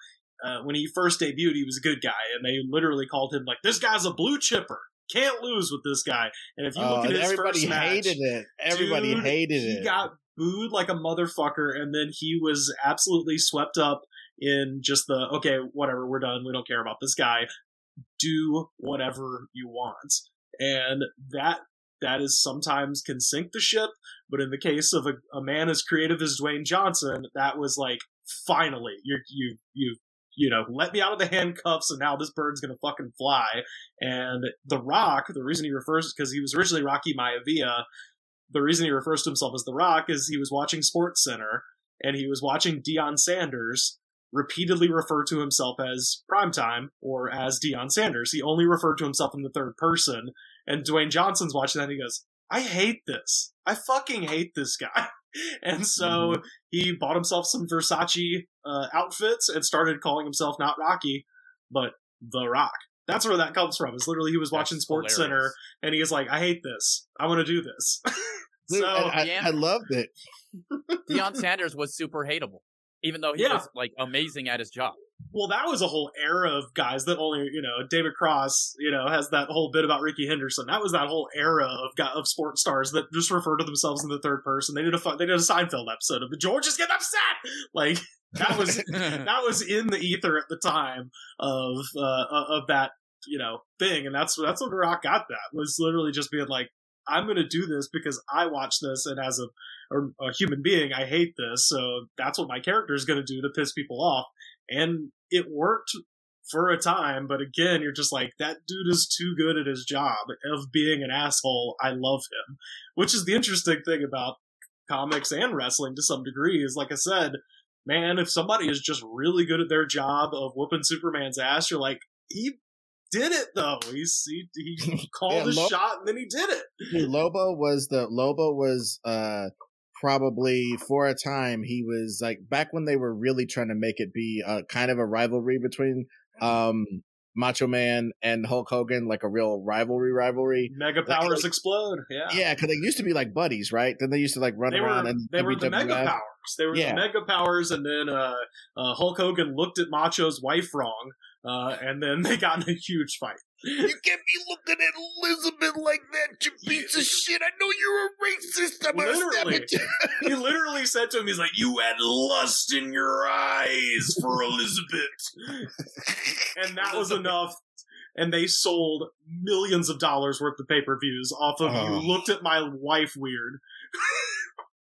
Uh, when he first debuted, he was a good guy, and they literally called him like, "This guy's a blue chipper. Can't lose with this guy." And if you look oh, at his first match, everybody hated it. Everybody dude, hated it. He got booed like a motherfucker, and then he was absolutely swept up in just the okay, whatever, we're done. We don't care about this guy. Do whatever you want, and that that is sometimes can sink the ship. But in the case of a, a man as creative as Dwayne Johnson, that was like, finally, you you you. You know, let me out of the handcuffs, and now this bird's going to fucking fly. And The Rock, the reason he refers, because he was originally Rocky Maivia, the reason he refers to himself as The Rock is he was watching SportsCenter, and he was watching Deion Sanders repeatedly refer to himself as Primetime or as Deion Sanders. He only referred to himself in the third person, and Dwayne Johnson's watching that, and he goes, I hate this. I fucking hate this guy. And so he bought himself some Versace uh, outfits and started calling himself not Rocky, but The Rock. That's where that comes from. It's literally he was watching SportsCenter and he is like, I hate this. I want to do this. Dude, so I, I, I loved it. Deion Sanders was super hateable, even though he yeah. was like amazing at his job. Well, that was a whole era of guys that only, you know, David Cross, you know, has that whole bit about Ricky Henderson. That was that whole era of of sports stars that just refer to themselves in the third person. They did a they did a Seinfeld episode of George is getting upset. Like that was that was in the ether at the time of uh, of that, you know, thing. And that's that's what The Rock got. That was literally just being like, I'm going to do this because I watch this, and as a or a human being, I hate this. So that's what my character is going to do to piss people off. And it worked for a time, but again, you're just like, that dude is too good at his job of being an asshole. I love him. Which is the interesting thing about comics and wrestling to some degree, is like I said, man, if somebody is just really good at their job of whooping Superman's ass, you're like, he did it though. He's, he he called yeah, his Lobo, shot, and then he did it. He, Lobo was the Lobo was uh, probably for a time, he was like, back when they were really trying to make it be a kind of a rivalry between um, Macho Man and Hulk Hogan, like a real rivalry rivalry. Mega powers like, explode. Yeah, yeah, because they used to be like buddies, right? Then they used to like run they around were, and they were the mega powers. They were yeah. the mega powers, and then uh, uh, Hulk Hogan looked at Macho's wife wrong, uh, and then they got in a huge fight. You can't be looking at Elizabeth like that, you piece of shit. I know you're a racist. I'm literally, gonna stab at you. He literally said to him, he's like, you had lust in your eyes for Elizabeth. And that was enough. And they sold millions of dollars worth of pay-per-views off of oh. you looked at my wife weird.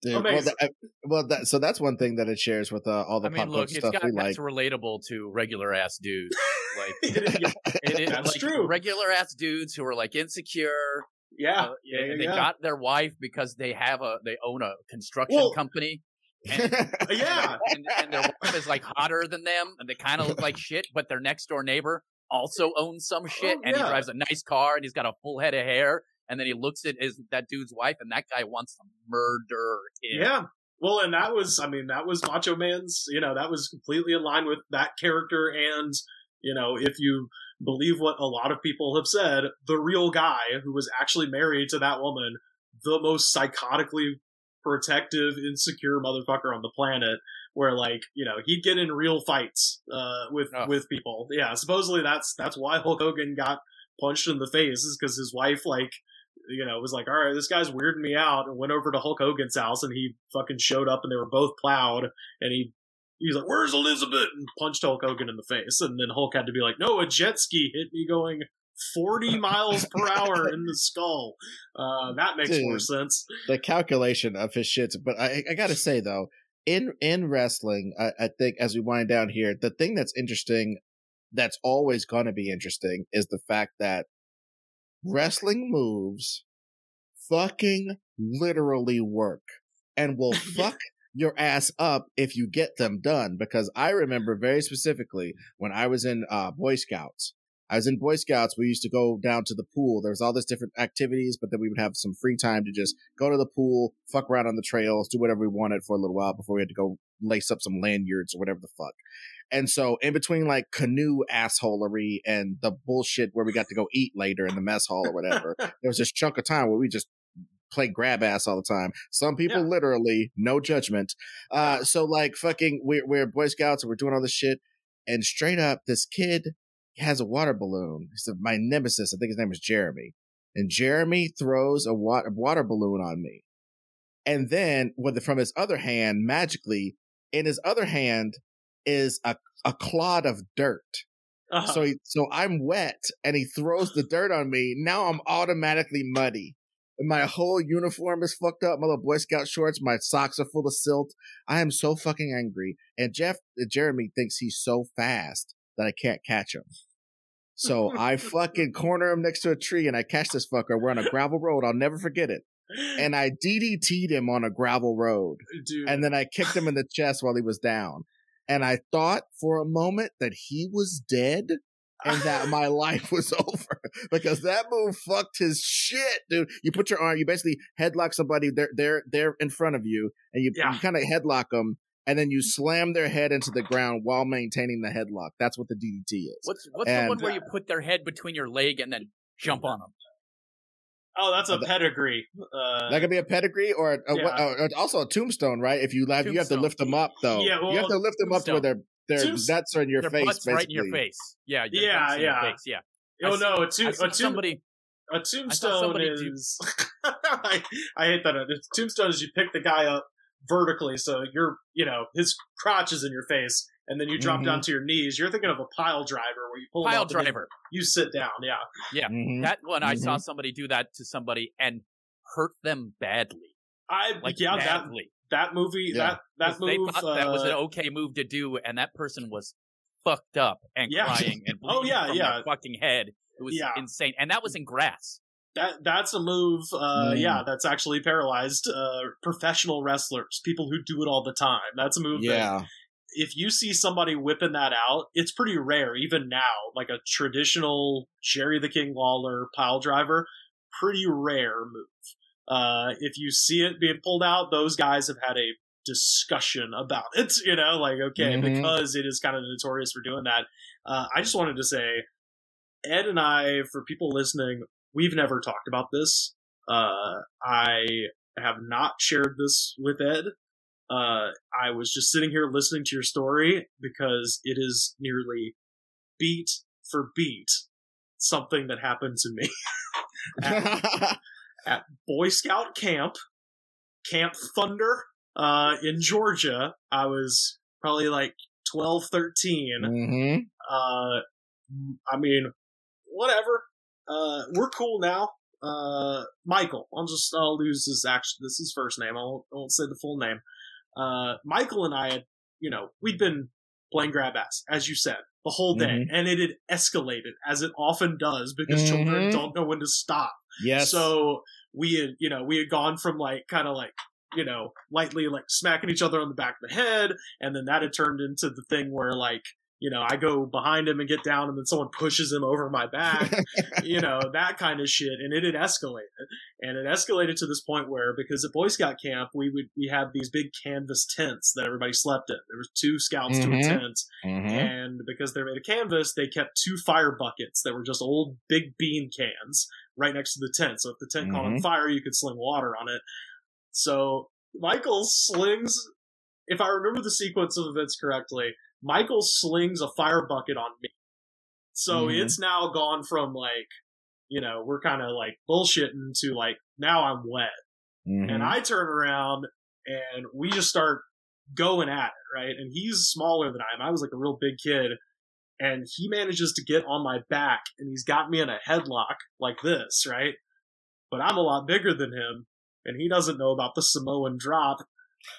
Dude, well, that, well that, so that's one thing that it shares with uh, all the I mean, pop look, it's stuff got, we like. It's relatable to regular ass dudes. Like it, yeah, it is, that's like, true. Regular ass dudes who are like insecure. Yeah, uh, yeah, and yeah, they yeah. got their wife because they have a they own a construction well, company. And, yeah, and, and their wife is like hotter than them, and they kind of look like shit. But their next door neighbor also owns some shit, oh, and yeah. he drives a nice car, and he's got a full head of hair. And then he looks at his, that dude's wife, and that guy wants to murder him. Yeah. Well, and that was, I mean, that was Macho Man's, you know, that was completely in line with that character. And, you know, if you believe what a lot of people have said, the real guy who was actually married to that woman, the most psychotically protective, insecure motherfucker on the planet, where, like, you know, he'd get in real fights uh, with, oh. with people. Yeah. Supposedly that's, that's why Hulk Hogan got punched in the face, is because his wife, like, you know, it was like, all right, this guy's weirding me out, and went over to Hulk Hogan's house, and he fucking showed up, and they were both plowed, and he he's like, where's Elizabeth? And punched Hulk Hogan in the face, and then Hulk had to be like, no, a jet ski hit me going forty miles per hour in the skull. Uh, that makes Dude, more sense. The calculation of his shits. But I, I gotta say, though, in, in wrestling, I, I think as we wind down here, the thing that's interesting, that's always gonna be interesting, is the fact that wrestling moves fucking literally work and will fuck your ass up if you get them done. Because I remember very specifically when I was in uh, Boy Scouts. I was in Boy Scouts. We used to go down to the pool. There was all these different activities, but then we would have some free time to just go to the pool, fuck around on the trails, do whatever we wanted for a little while before we had to go lace up some lanyards or whatever the fuck. And so in between like canoe assholery and the bullshit where we got to go eat later in the mess hall or whatever, there was this chunk of time where we just play grab ass all the time. Some people yeah. literally, no judgment. Uh, so like fucking we're, we're Boy Scouts and we're doing all this shit. And straight up, this kid has a water balloon. He's my nemesis. I think his name is Jeremy. And Jeremy throws a wa- water balloon on me. And then with, from his other hand, magically, in his other hand is a, a clod of dirt. Uh-huh. So he, so I'm wet, and he throws the dirt on me. Now I'm automatically muddy. And my whole uniform is fucked up. My little Boy Scout shorts, my socks are full of silt. I am so fucking angry. And Jeff, uh, Jeremy thinks he's so fast that I can't catch him. So I fucking corner him next to a tree, and I catch this fucker. We're on a gravel road. I'll never forget it. And I D D T'd him on a gravel road. Dude. And then I kicked him in the chest while he was down. And I thought for a moment that he was dead and that my life was over, because that move fucked his shit, dude. You put your arm, you basically headlock somebody. They're, they're, they're in front of you, and you, yeah. you kind of headlock them, and then you slam their head into the ground while maintaining the headlock. That's what the D D T is. What's, what's and, the one where you put their head between your leg and then jump on them? Oh, that's a pedigree. Uh, that could be a pedigree, or a, a, yeah. a, a, also a tombstone, right? If you have, tombstone. you have to lift them up, though. Yeah, well, you have to lift them tombstone. up to where their their nuts are in your their face, basically. Right in your face. Yeah, your yeah, yeah. In your face. yeah. Oh I, no, a, to- a, somebody, a tombstone is. Do- I, I hate that. A tombstone is you pick the guy up vertically, so you're you know his crotch is in your face, and then you drop mm-hmm. down to your knees. You're thinking of a pile driver where you pull pile up driver. You sit down, yeah, yeah. Mm-hmm. That one mm-hmm. I saw somebody do that to somebody and hurt them badly. I like, yeah, badly. that that movie yeah. that that move. They thought uh, that was an okay move to do, and that person was fucked up and yeah. crying and bleeding oh, yeah, from yeah. their fucking head. It was yeah. insane. And that was in grass. That That's a move, uh, mm. yeah, that's actually paralyzed. Uh, professional wrestlers, people who do it all the time. That's a move yeah. that if you see somebody whipping that out, it's pretty rare, even now. Like a traditional Jerry the King Lawler pile driver, pretty rare move. Uh, if you see it being pulled out, those guys have had a discussion about it, you know, like, okay, mm-hmm. because it is kind of notorious for doing that. Uh, I just wanted to say, Ed and I, for people listening, we've never talked about this. Uh, I have not shared this with Ed. Uh, I was just sitting here listening to your story because it is nearly beat for beat something that happened to me at, at Boy Scout camp, Camp Thunder, uh, in Georgia. I was probably like twelve, thirteen. Mm-hmm. Uh, I mean, whatever. Uh, we're cool now. Uh, Michael, I'll just, I'll lose his actual, this is his first name. I won't, I won't say the full name. Uh, Michael and I had, you know, we'd been playing grab ass, as you said, the whole day. Mm-hmm. And it had escalated, as it often does, because mm-hmm. children don't know when to stop. Yes. So we had, you know, we had gone from like, kind of like, you know, lightly like smacking each other on the back of the head. And then that had turned into the thing where like, you know, I go behind him and get down, and then someone pushes him over my back, you know, that kind of shit. And it had escalated. And it escalated to this point where, because at Boy Scout camp, we would we had these big canvas tents that everybody slept in. There was two scouts mm-hmm. to a tent. Mm-hmm. And because they're made of canvas, they kept two fire buckets that were just old big bean cans right next to the tent. So if the tent mm-hmm. caught on fire, you could sling water on it. So Michael slings, if I remember the sequence of events correctly, Michael slings a fire bucket on me. So mm-hmm. it's now gone from like, you know, we're kind of like bullshitting to like, now I'm wet. Mm-hmm. And I turn around and we just start going at it, right? And he's smaller than I am. I was like a real big kid. And he manages to get on my back and he's got me in a headlock like this, right? But I'm a lot bigger than him and he doesn't know about the Samoan drop.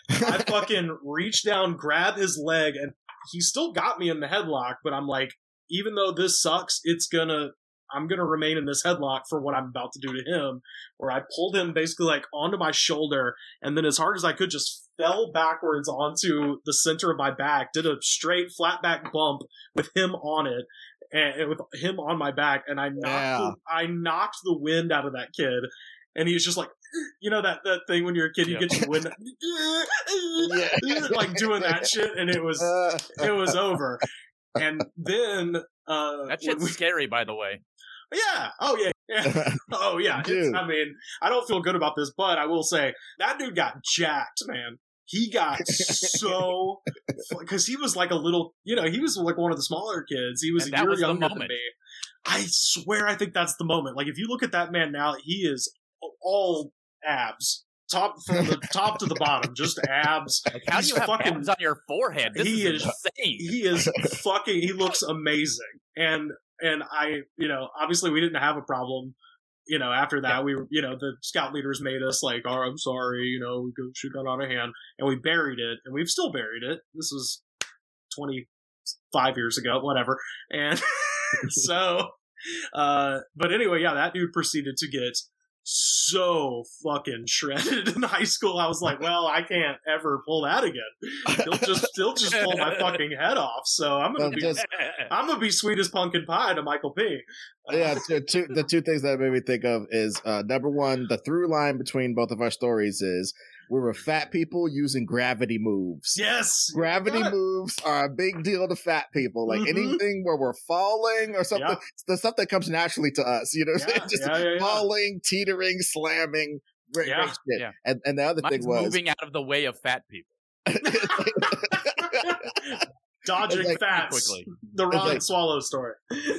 I fucking reach down, grab his leg, and he still got me in the headlock, but I'm like, even though this sucks, it's gonna, I'm gonna remain in this headlock for what I'm about to do to him, where I pulled him basically like onto my shoulder, and then as hard as I could, just fell backwards onto the center of my back, did a straight flat back bump with him on it, and with him on my back, and I knocked, yeah. the, I knocked the wind out of that kid, and he was just like, you know that, that thing when you're a kid, you yeah. get your wind yeah. like doing that shit, and it was uh, it was over. And then uh, that shit's we, scary, by the way. Yeah. Oh yeah. yeah. Oh yeah. It's, I mean, I don't feel good about this, but I will say that dude got jacked, man. He got so because he was like a little, you know, he was like one of the smaller kids. He was and a year was younger than me. I swear, I think that's the moment. Like if you look at that man now, he is all abs, top from the top to the bottom, just abs. Like, how he's do you fucking, have abs on your forehead? This he is, is insane. He is fucking. He looks amazing, and and I, you know, obviously we didn't have a problem. You know, after that, yeah. we were, you know, the scout leaders made us like, oh, I'm sorry, you know, we go, she got out of hand, and we buried it, and we've still buried it. This was twenty-five years ago, whatever, and so, uh, but anyway, yeah, that dude proceeded to get so fucking shredded in high school. I was like, well, I can't ever pull that again. He'll just, he'll just pull my fucking head off. So I'm gonna be, just, I'm gonna be sweet as pumpkin pie to Michael P. Yeah, the two, the two things that made me think of is uh, number one, the through line between both of our stories is we were fat people using gravity moves. Yes, gravity God. moves are a big deal to fat people. Like mm-hmm. anything where we're falling or something, yeah. it's the stuff that comes naturally to us. You know, yeah, just yeah, yeah, falling, yeah. teetering, slamming, great, yeah, great shit. Yeah. And, and the other Mine's thing was moving out of the way of fat people, dodging like, fat quickly. The Ron like, Swallow story.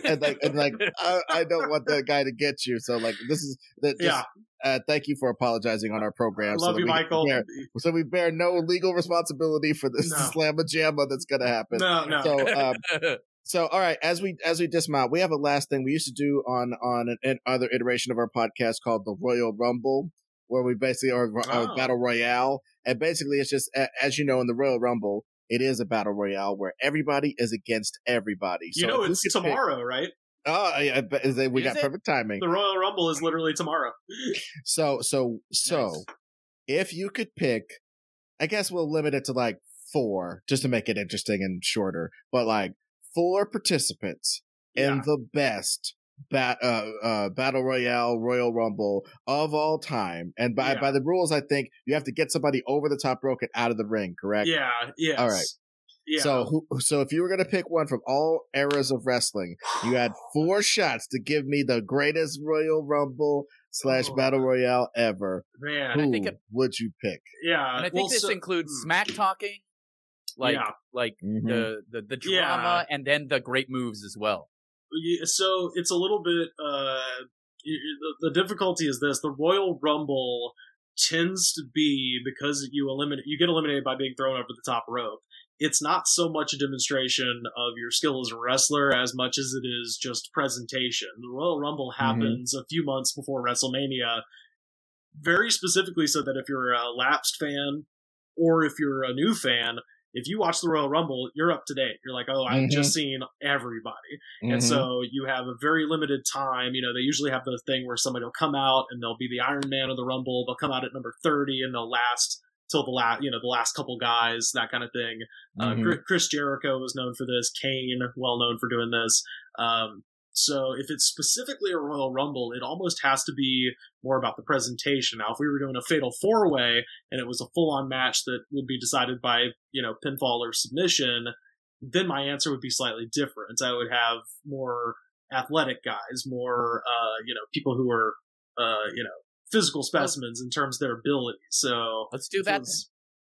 And like, and like, I, I don't want that guy to get you. So like, this is that. Yeah. Uh, thank you for apologizing on our program. I love so you, Michael. Bear, so we bear no legal responsibility for this no. slamma-jamma that's going to happen. No, no. So, um, so all right, as we as we dismount, we have a last thing we used to do on on an, an other iteration of our podcast called the Royal Rumble, where we basically are oh. Battle Royale, and basically it's just as you know in the Royal Rumble, It is a battle royale where everybody is against everybody. So you know, it's tomorrow, pick, right? Oh, yeah, but is it, we is got it? Perfect timing. The Royal Rumble is literally tomorrow. so, so, so, nice. If you could pick, I guess we'll limit it to like four just to make it interesting and shorter, but like four participants yeah. in the best Bat, uh, uh, Battle Royale, Royal Rumble of all time. And by, yeah. by the rules, I think you have to get somebody over the top rope and out of the ring, correct? Yeah, yes. All right. Yeah. So, who, so if you were going to pick one from all eras of wrestling, you had four shots to give me the greatest Royal Rumble slash Battle Royale ever. Man, who I think it, would you pick? Yeah. And I think well, this so, includes smack talking, like, yeah. like mm-hmm. the, the, the drama, yeah. and then the great moves as well. So it's a little bit, uh, the difficulty is this, the Royal Rumble tends to be, because you eliminate, you get eliminated by being thrown over the top rope. It's not so much a demonstration of your skill as a wrestler as much as it is just presentation. The Royal Rumble happens mm-hmm. a few months before WrestleMania, very specifically so that if you're a lapsed fan or if you're a new fan, if you watch the Royal Rumble, you're up to date. You're like, oh, I've mm-hmm. just seen everybody. Mm-hmm. And so you have a very limited time. You know, they usually have the thing where somebody will come out and they'll be the Iron Man of the Rumble. They'll come out at number thirty and they'll last till the last, you know, the last couple guys, that kind of thing. Mm-hmm. Uh, Chris Jericho was known for this. Kane, well known for doing this. Um, so if it's specifically a Royal Rumble, it almost has to be more about the presentation. Now, if we were doing a fatal four-way and it was a full-on match that would be decided by, you know, pinfall or submission, then my answer would be slightly different. I would have more athletic guys, more, uh, you know, people who are, uh, you know, physical specimens in terms of their ability. So let's do that.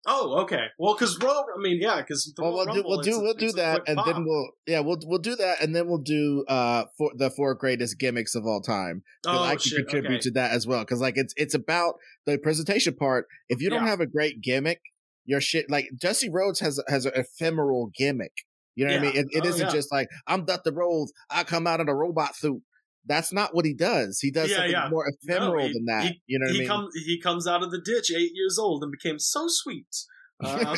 Oh, okay. Well, because Royal, I mean, yeah, because well, we'll do, we'll do, we'll do that, and pop. then we'll, yeah, we'll we'll do that, and then we'll do uh for the four greatest gimmicks of all time. Oh, I can shit. contribute okay. to that as well, because like it's it's about the presentation part. If you don't yeah. have a great gimmick, your shit like Dusty Rhodes has has an ephemeral gimmick. You know yeah. what I mean? It, it oh, isn't yeah. just like I'm Dusty Rhodes. I come out in a robot suit. That's not what he does. He does yeah, something yeah. more ephemeral no, he, than that. He, you know what he I mean? Come, he comes out of the ditch eight years old and became so sweet. Uh,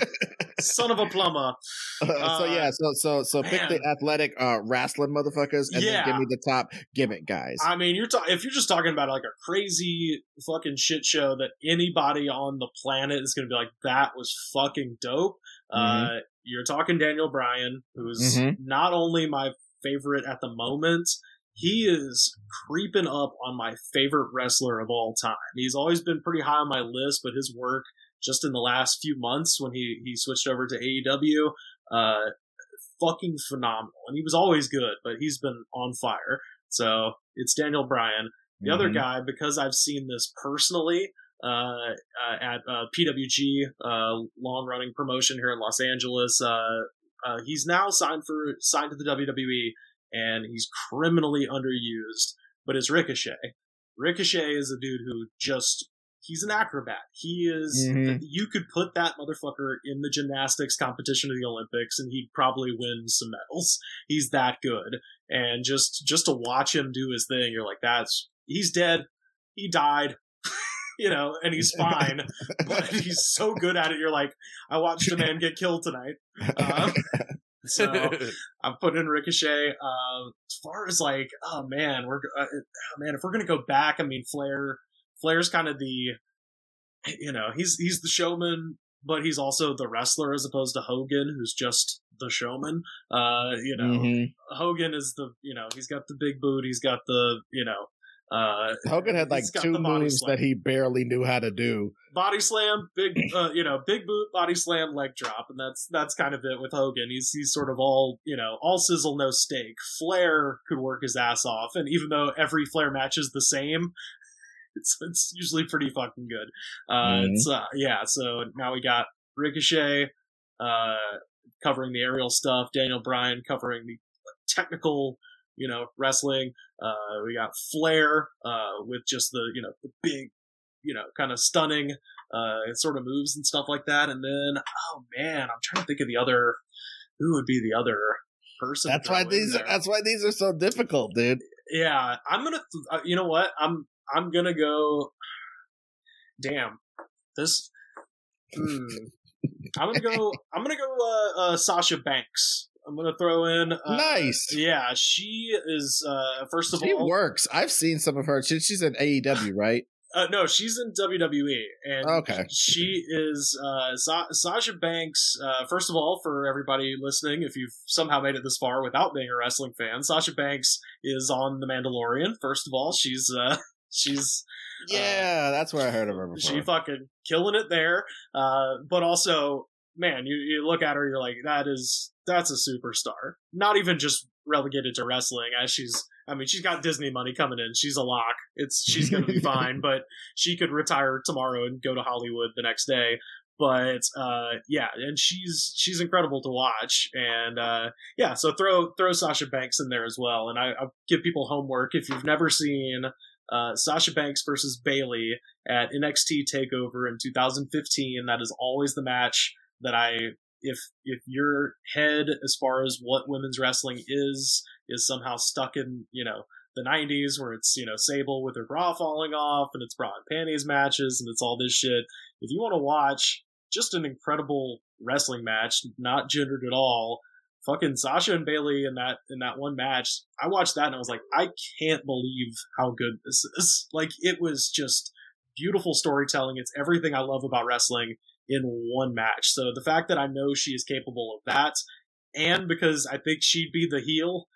son of a plumber. Uh, uh, so, yeah. So, so, so man. pick the athletic uh, wrestling motherfuckers and yeah. then give me the top gimmick guys. I mean, you're ta- if you're just talking about like a crazy fucking shit show that anybody on the planet is going to be like, that was fucking dope. Mm-hmm. Uh, you're talking Daniel Bryan, who's mm-hmm. not only my favorite at the moment, he is creeping up on my favorite wrestler of all time. He's always been pretty high on my list, but his work just in the last few months when he, he switched over to A E W, uh, fucking phenomenal. And he was always good, but he's been on fire. So it's Daniel Bryan. The mm-hmm. other guy, because I've seen this personally uh, uh, at uh, P W G, uh, long-running promotion here in Los Angeles, uh, uh, he's now signed for signed to the W W E. And he's criminally underused, but it's Ricochet. Ricochet is a dude who just, he's an acrobat. He is, mm-hmm. you could put that motherfucker in the gymnastics competition of the Olympics and he'd probably win some medals. He's that good. And just, just to watch him do his thing, you're like, that's, he's dead. He died. You know, and he's fine, but he's so good at it. You're like, I watched a man get killed tonight. Um, So I'm putting in Ricochet. Uh, as far as like, oh man, we're uh, man. If we're gonna go back, I mean, Flair. Flair's kind of the, you know, he's he's the showman, but he's also the wrestler as opposed to Hogan, who's just the showman. Uh, you know, mm-hmm. Hogan is the, you know, he's got the big boot, he's got the, you know. Uh, Hogan had like two moves slam. that he barely knew how to do. Body slam, big, uh, you know, big boot, body slam, leg drop, and that's that's kind of it with Hogan. He's he's sort of all, you know, all sizzle, no steak. Flair could work his ass off, and even though every Flair match is the same, it's it's usually pretty fucking good. Uh, mm-hmm. It's uh, yeah. So now we got Ricochet uh, covering the aerial stuff, Daniel Bryan covering the technical, you know, wrestling. Uh, we got Flair, uh, with just the, you know, the big, you know, kind of stunning, uh, sort of moves and stuff like that. And then, oh man, I'm trying to think of the other, who would be the other person. That's why these are, that's why these are so difficult, dude. Yeah. I'm going to, you know what? I'm, I'm going to go, damn, this, hmm. I'm gonna go. I'm gonna go. Uh, uh, Sasha Banks. I'm gonna throw in. Uh, nice. Yeah, she is. Uh, first of she all, she works. I've seen some of her. She, she's in A E W, right? Uh, no, she's in W W E, and okay. she is uh, Sa- Sasha Banks. Uh, first of all, for everybody listening, if you've somehow made it this far without being a wrestling fan, Sasha Banks is on The Mandalorian. First of all, she's uh, she's yeah, uh, that's where I heard of her before. She fucking killing it there. Uh, but also, man, you, you look at her, you're like, that is that's a superstar. Not even just relegated to wrestling, as she's. I mean, she's got Disney money coming in. She's a lock. It's she's going to be fine, but she could retire tomorrow and go to Hollywood the next day. But uh, yeah, and she's she's incredible to watch. And uh, yeah, so throw throw Sasha Banks in there as well. And I, I'll give people homework if you've never seen uh, Sasha Banks versus Bayley at N X T Takeover in two thousand fifteen. That is always the match that I. If if your head as far as what women's wrestling is is somehow stuck in, you know, the nineties where it's, you know, Sable with her bra falling off and it's bra and panties matches and it's all this shit. If you want to watch just an incredible wrestling match, not gendered at all, fucking Sasha and Bayley in that in that one match, I watched that and I was like, I can't believe how good this is. Like, it was just beautiful storytelling. It's everything I love about wrestling in one match. So the fact that I know she is capable of that, and because I think she'd be the heel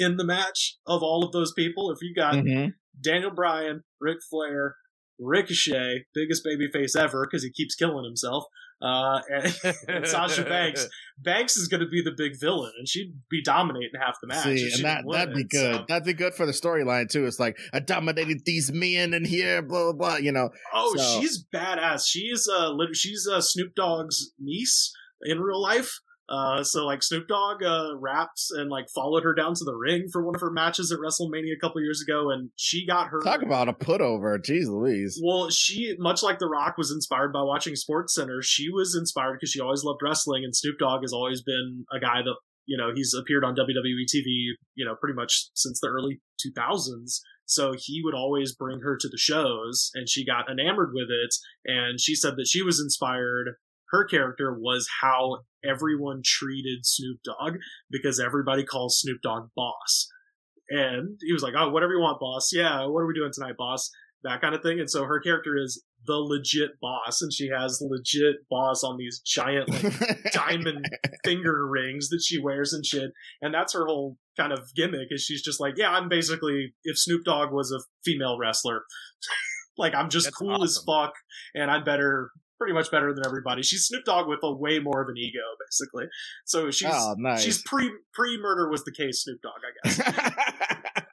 in the match of all of those people. If you got mm-hmm. Daniel Bryan, Ric Flair, Ricochet, biggest babyface ever because he keeps killing himself, uh, and, and Sasha Banks, Banks is going to be the big villain, and she'd be dominating half the match. See, and that, that'd be good. So. That'd be good for the storyline too. It's like, I dominated these men in here, blah, blah, blah, you know. Oh, so. She's badass. She's, uh, she's uh, Snoop Dogg's niece in real life. Uh, so, like, Snoop Dogg uh, raps and, like, followed her down to the ring for one of her matches at WrestleMania a couple years ago, and she got her... Talk about a putover. Jeez Louise. Well, she, much like The Rock was inspired by watching SportsCenter, she was inspired because she always loved wrestling, and Snoop Dogg has always been a guy that, you know, he's appeared on W W E T V, you know, pretty much since the early two thousands. So he would always bring her to the shows, and she got enamored with it, and she said that she was inspired... Her character was how everyone treated Snoop Dogg, because everybody calls Snoop Dogg boss. And he was like, oh, whatever you want, boss. Yeah, what are we doing tonight, boss? That kind of thing. And so her character is the legit boss, and she has legit boss on these giant like diamond finger rings that she wears and shit. And that's her whole kind of gimmick, is she's just like, yeah, I'm basically, if Snoop Dogg was a female wrestler, like, I'm just that's cool awesome. As fuck, and I'm better... pretty much better than everybody. She's Snoop Dogg with a way more of an ego, basically. So she's oh, nice. she's pre pre murder was the case Snoop Dogg, I guess.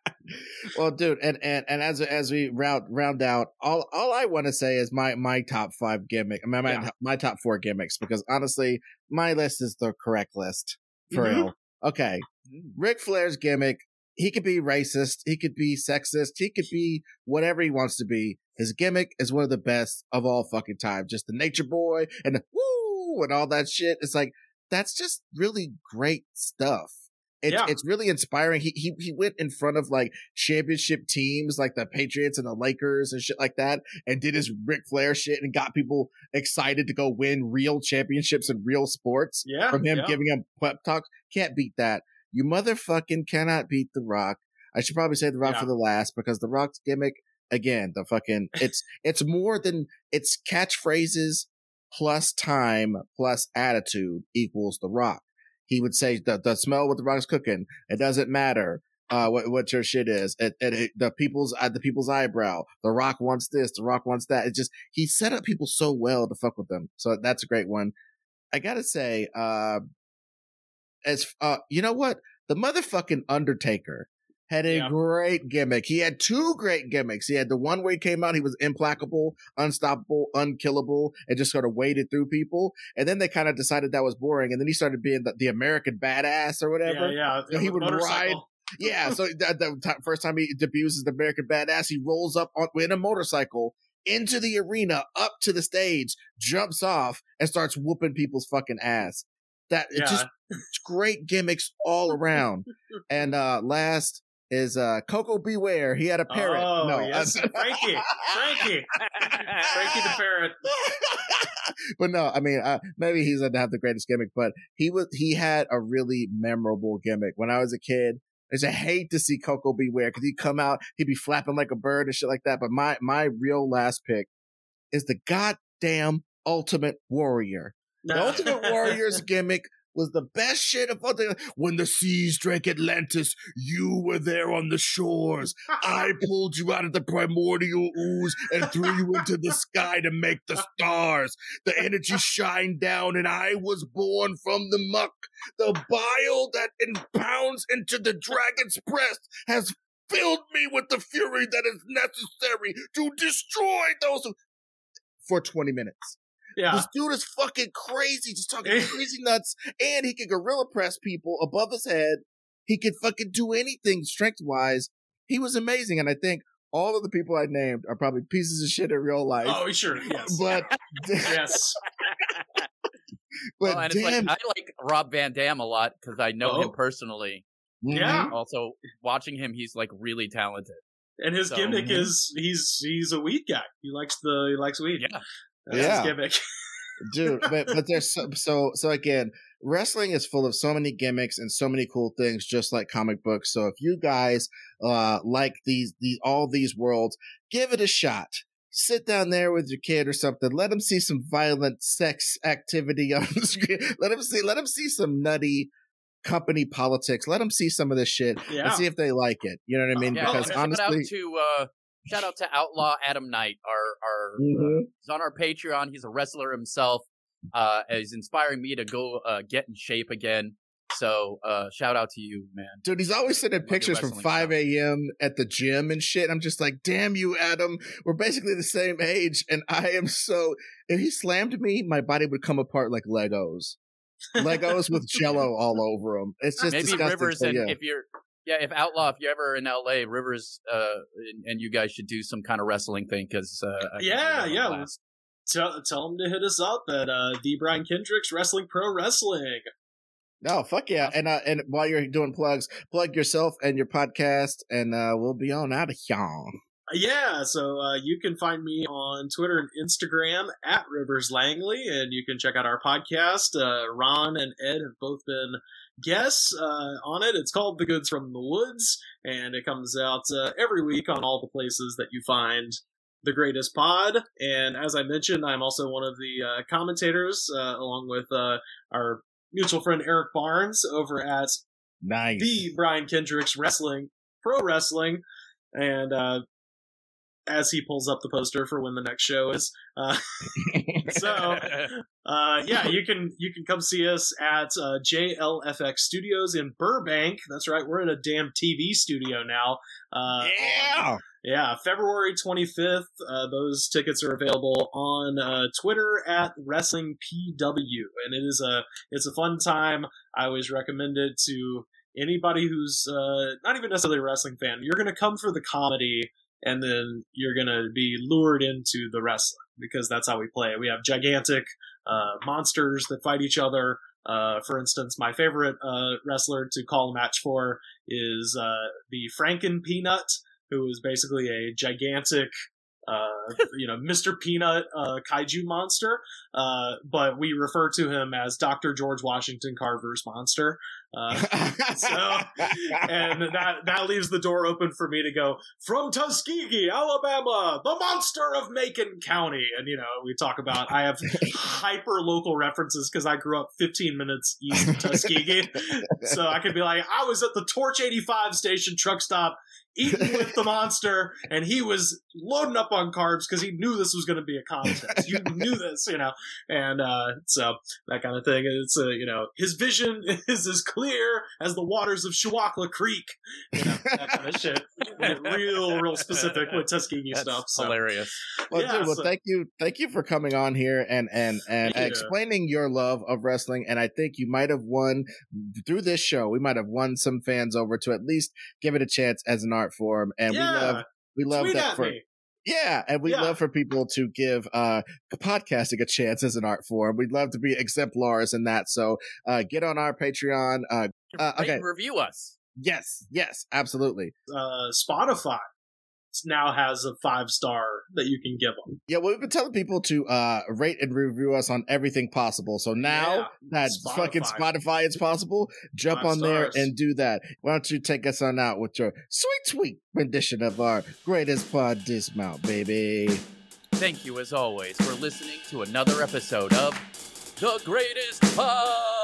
Well, dude, and, and, and as as we round round out, all all I want to say is my my top five gimmick, my my, yeah. my top four gimmicks, because honestly, my list is the correct list for mm-hmm. real. Okay, Ric Flair's gimmick. He could be racist. He could be sexist. He could be whatever he wants to be. His gimmick is one of the best of all fucking time. Just the nature boy and the woo and all that shit. It's like, that's just really great stuff. It's, yeah. it's really inspiring. He, he he went in front of like championship teams like the Patriots and the Lakers and shit like that, and did his Ric Flair shit and got people excited to go win real championships in real sports. Yeah, from him yeah. giving him pep talks. Can't beat that. You motherfucking cannot beat The Rock. I should probably say The Rock yeah. for the last, because The Rock's gimmick, again, the fucking it's it's more than it's catchphrases plus time plus attitude equals The Rock. He would say the the smell what The Rock's cooking. It doesn't matter uh, what what your shit is. It, it, it, the people's uh, the people's eyebrow. The Rock wants this. The Rock wants that. It just he set up people so well to fuck with them. So that's a great one. I gotta say. Uh, As uh, you know what? The motherfucking Undertaker had a yeah. great gimmick. He had two great gimmicks. He had the one where he came out, he was implacable, unstoppable, unkillable, and just sort of waded through people. And then they kind of decided that was boring. And then he started being the, the American badass or whatever. Yeah, yeah. So he would motorcycle. ride. Yeah. So the, the t- first time he debuts as the American badass, he rolls up on, in a motorcycle into the arena, up to the stage, jumps off, and starts whooping people's fucking ass. That yeah. it's just great gimmicks all around. And uh, last is uh, Coco Beware. He had a parrot. Oh, no, yes. uh, Frankie. Frankie. Frankie the parrot. But no, I mean, uh, maybe he doesn't have the greatest gimmick, but he was he had a really memorable gimmick. When I was a kid, I used to hate to see Coco Beware because he'd come out, he'd be flapping like a bird and shit like that. But my, my real last pick is the goddamn Ultimate Warrior. No. The Ultimate Warrior's gimmick was the best shit of all the when the seas drank Atlantis, you were there on the shores. I pulled you out of the primordial ooze and threw you into the sky to make the stars. The energy shined down and I was born from the muck. The bile that impounds into the dragon's breast has filled me with the fury that is necessary to destroy those who... for twenty minutes. Yeah. This dude is fucking crazy, just talking crazy nuts, and he can gorilla press people above his head. He could fucking do anything strength-wise. He was amazing, and I think all of the people I named are probably pieces of shit in real life. Oh, sure, yes. But yes. But well, and damn. It's like, I like Rob Van Dam a lot because I know oh. him personally. Yeah. And also, watching him, he's like really talented. And his so, gimmick mm-hmm. is he's he's a weed guy. He likes the he likes weed. Yeah. That's yeah, dude. But but there's so, so so again, wrestling is full of so many gimmicks and so many cool things, just like comic books. So if you guys uh like these these all these worlds, give it a shot. Sit down there with your kid or something. Let them see some violent sex activity on the screen. Let them see. Let them see some nutty company politics. Let them see some of this shit yeah. and see if they like it. You know what I mean? Yeah. Because oh, honestly. To, uh... Shout out to Outlaw Adam Knight. Our, our mm-hmm. uh, he's on our Patreon. He's a wrestler himself. Uh, he's inspiring me to go uh, get in shape again. So uh, shout out to you, man. Dude, he's always sending pictures from five a.m. at the gym and shit. I'm just like, damn you, Adam. We're basically the same age. And I am so – if he slammed me, my body would come apart like Legos. Legos with Jell-O all over them. It's just Maybe disgusting. Rivers so, yeah. and if you're – Yeah, if Outlaw, if you're ever in L A, Rivers uh, and, and you guys should do some kind of wrestling thing because uh, yeah, yeah, tell, tell them to hit us up at uh, D. Brian Kendrick's Wrestling Pro Wrestling. No, fuck yeah, and uh, and while you're doing plugs, plug yourself and your podcast, and uh, we'll be on out of y'all. Yeah, so uh, you can find me on Twitter and Instagram at Rivers Langley, and you can check out our podcast. Uh, Ron and Ed have both been. Guess uh, on it. It's called The Goods from the Woods, and it comes out uh, every week on all the places that you find The Greatest Pod. And as I mentioned, I'm also one of the uh, commentators, uh, along with uh, our mutual friend Eric Barnes over at nice. The Brian Kendrick's Wrestling Pro Wrestling. And uh, as he pulls up the poster for when the next show is, uh, so. Uh, yeah, you can you can come see us at uh, J L F X Studios in Burbank. That's right, we're in a damn T V studio now. Uh, yeah, on, yeah. February twenty-fifth. Uh, those tickets are available on uh, Twitter at Wrestling P W, and it is a it's a fun time. I always recommend it to anybody who's uh, not even necessarily a wrestling fan. You're gonna come for the comedy. And then you're going to be lured into the wrestling because that's how we play. We have gigantic uh, monsters that fight each other. Uh, for instance, my favorite uh, wrestler to call a match for is uh, the Franken Peanut, who is basically a gigantic, uh, you know, Mister Peanut uh, kaiju monster. Uh, but we refer to him as Doctor George Washington Carver's monster. Uh, so, and that that leaves the door open for me to go from Tuskegee, Alabama, the monster of Macon County, and you know we talk about I have hyper local references because I grew up fifteen minutes east of Tuskegee, so I could be like I was at the Torch eighty-five station truck stop eating with the monster, and he was loading up on carbs because he knew this was going to be a contest. You knew this, you know, and uh, so that kind of thing. It's uh, you know his vision is as clear as the waters of Shawakla Creek, you know, that kind of shit. Real, real specific with Tuskegee That's stuff. So. Hilarious. Well, yeah, dude, well, so. thank you, thank you for coming on here and and and yeah. explaining your love of wrestling. And I think you might have won through this show. We might have won some fans over to at least give it a chance as an art form. And yeah. we love, we love Tweet that for. Me. Yeah, and we yeah. love for people to give uh, podcasting a chance as an art form. We'd love to be exemplars in that. So uh, get on our Patreon. Uh, uh, okay, review us. Yes, yes, absolutely. Uh, Spotify now has a five star that you can give them. Yeah, well, we've been telling people to uh, rate and review us on everything possible. So now yeah, that Spotify. fucking Spotify is possible, jump five on stars. There and do that. Why don't you take us on out with your sweet, sweet rendition of our Greatest Pod Dismount, baby. Thank you, as always, for listening to another episode of The Greatest Pod.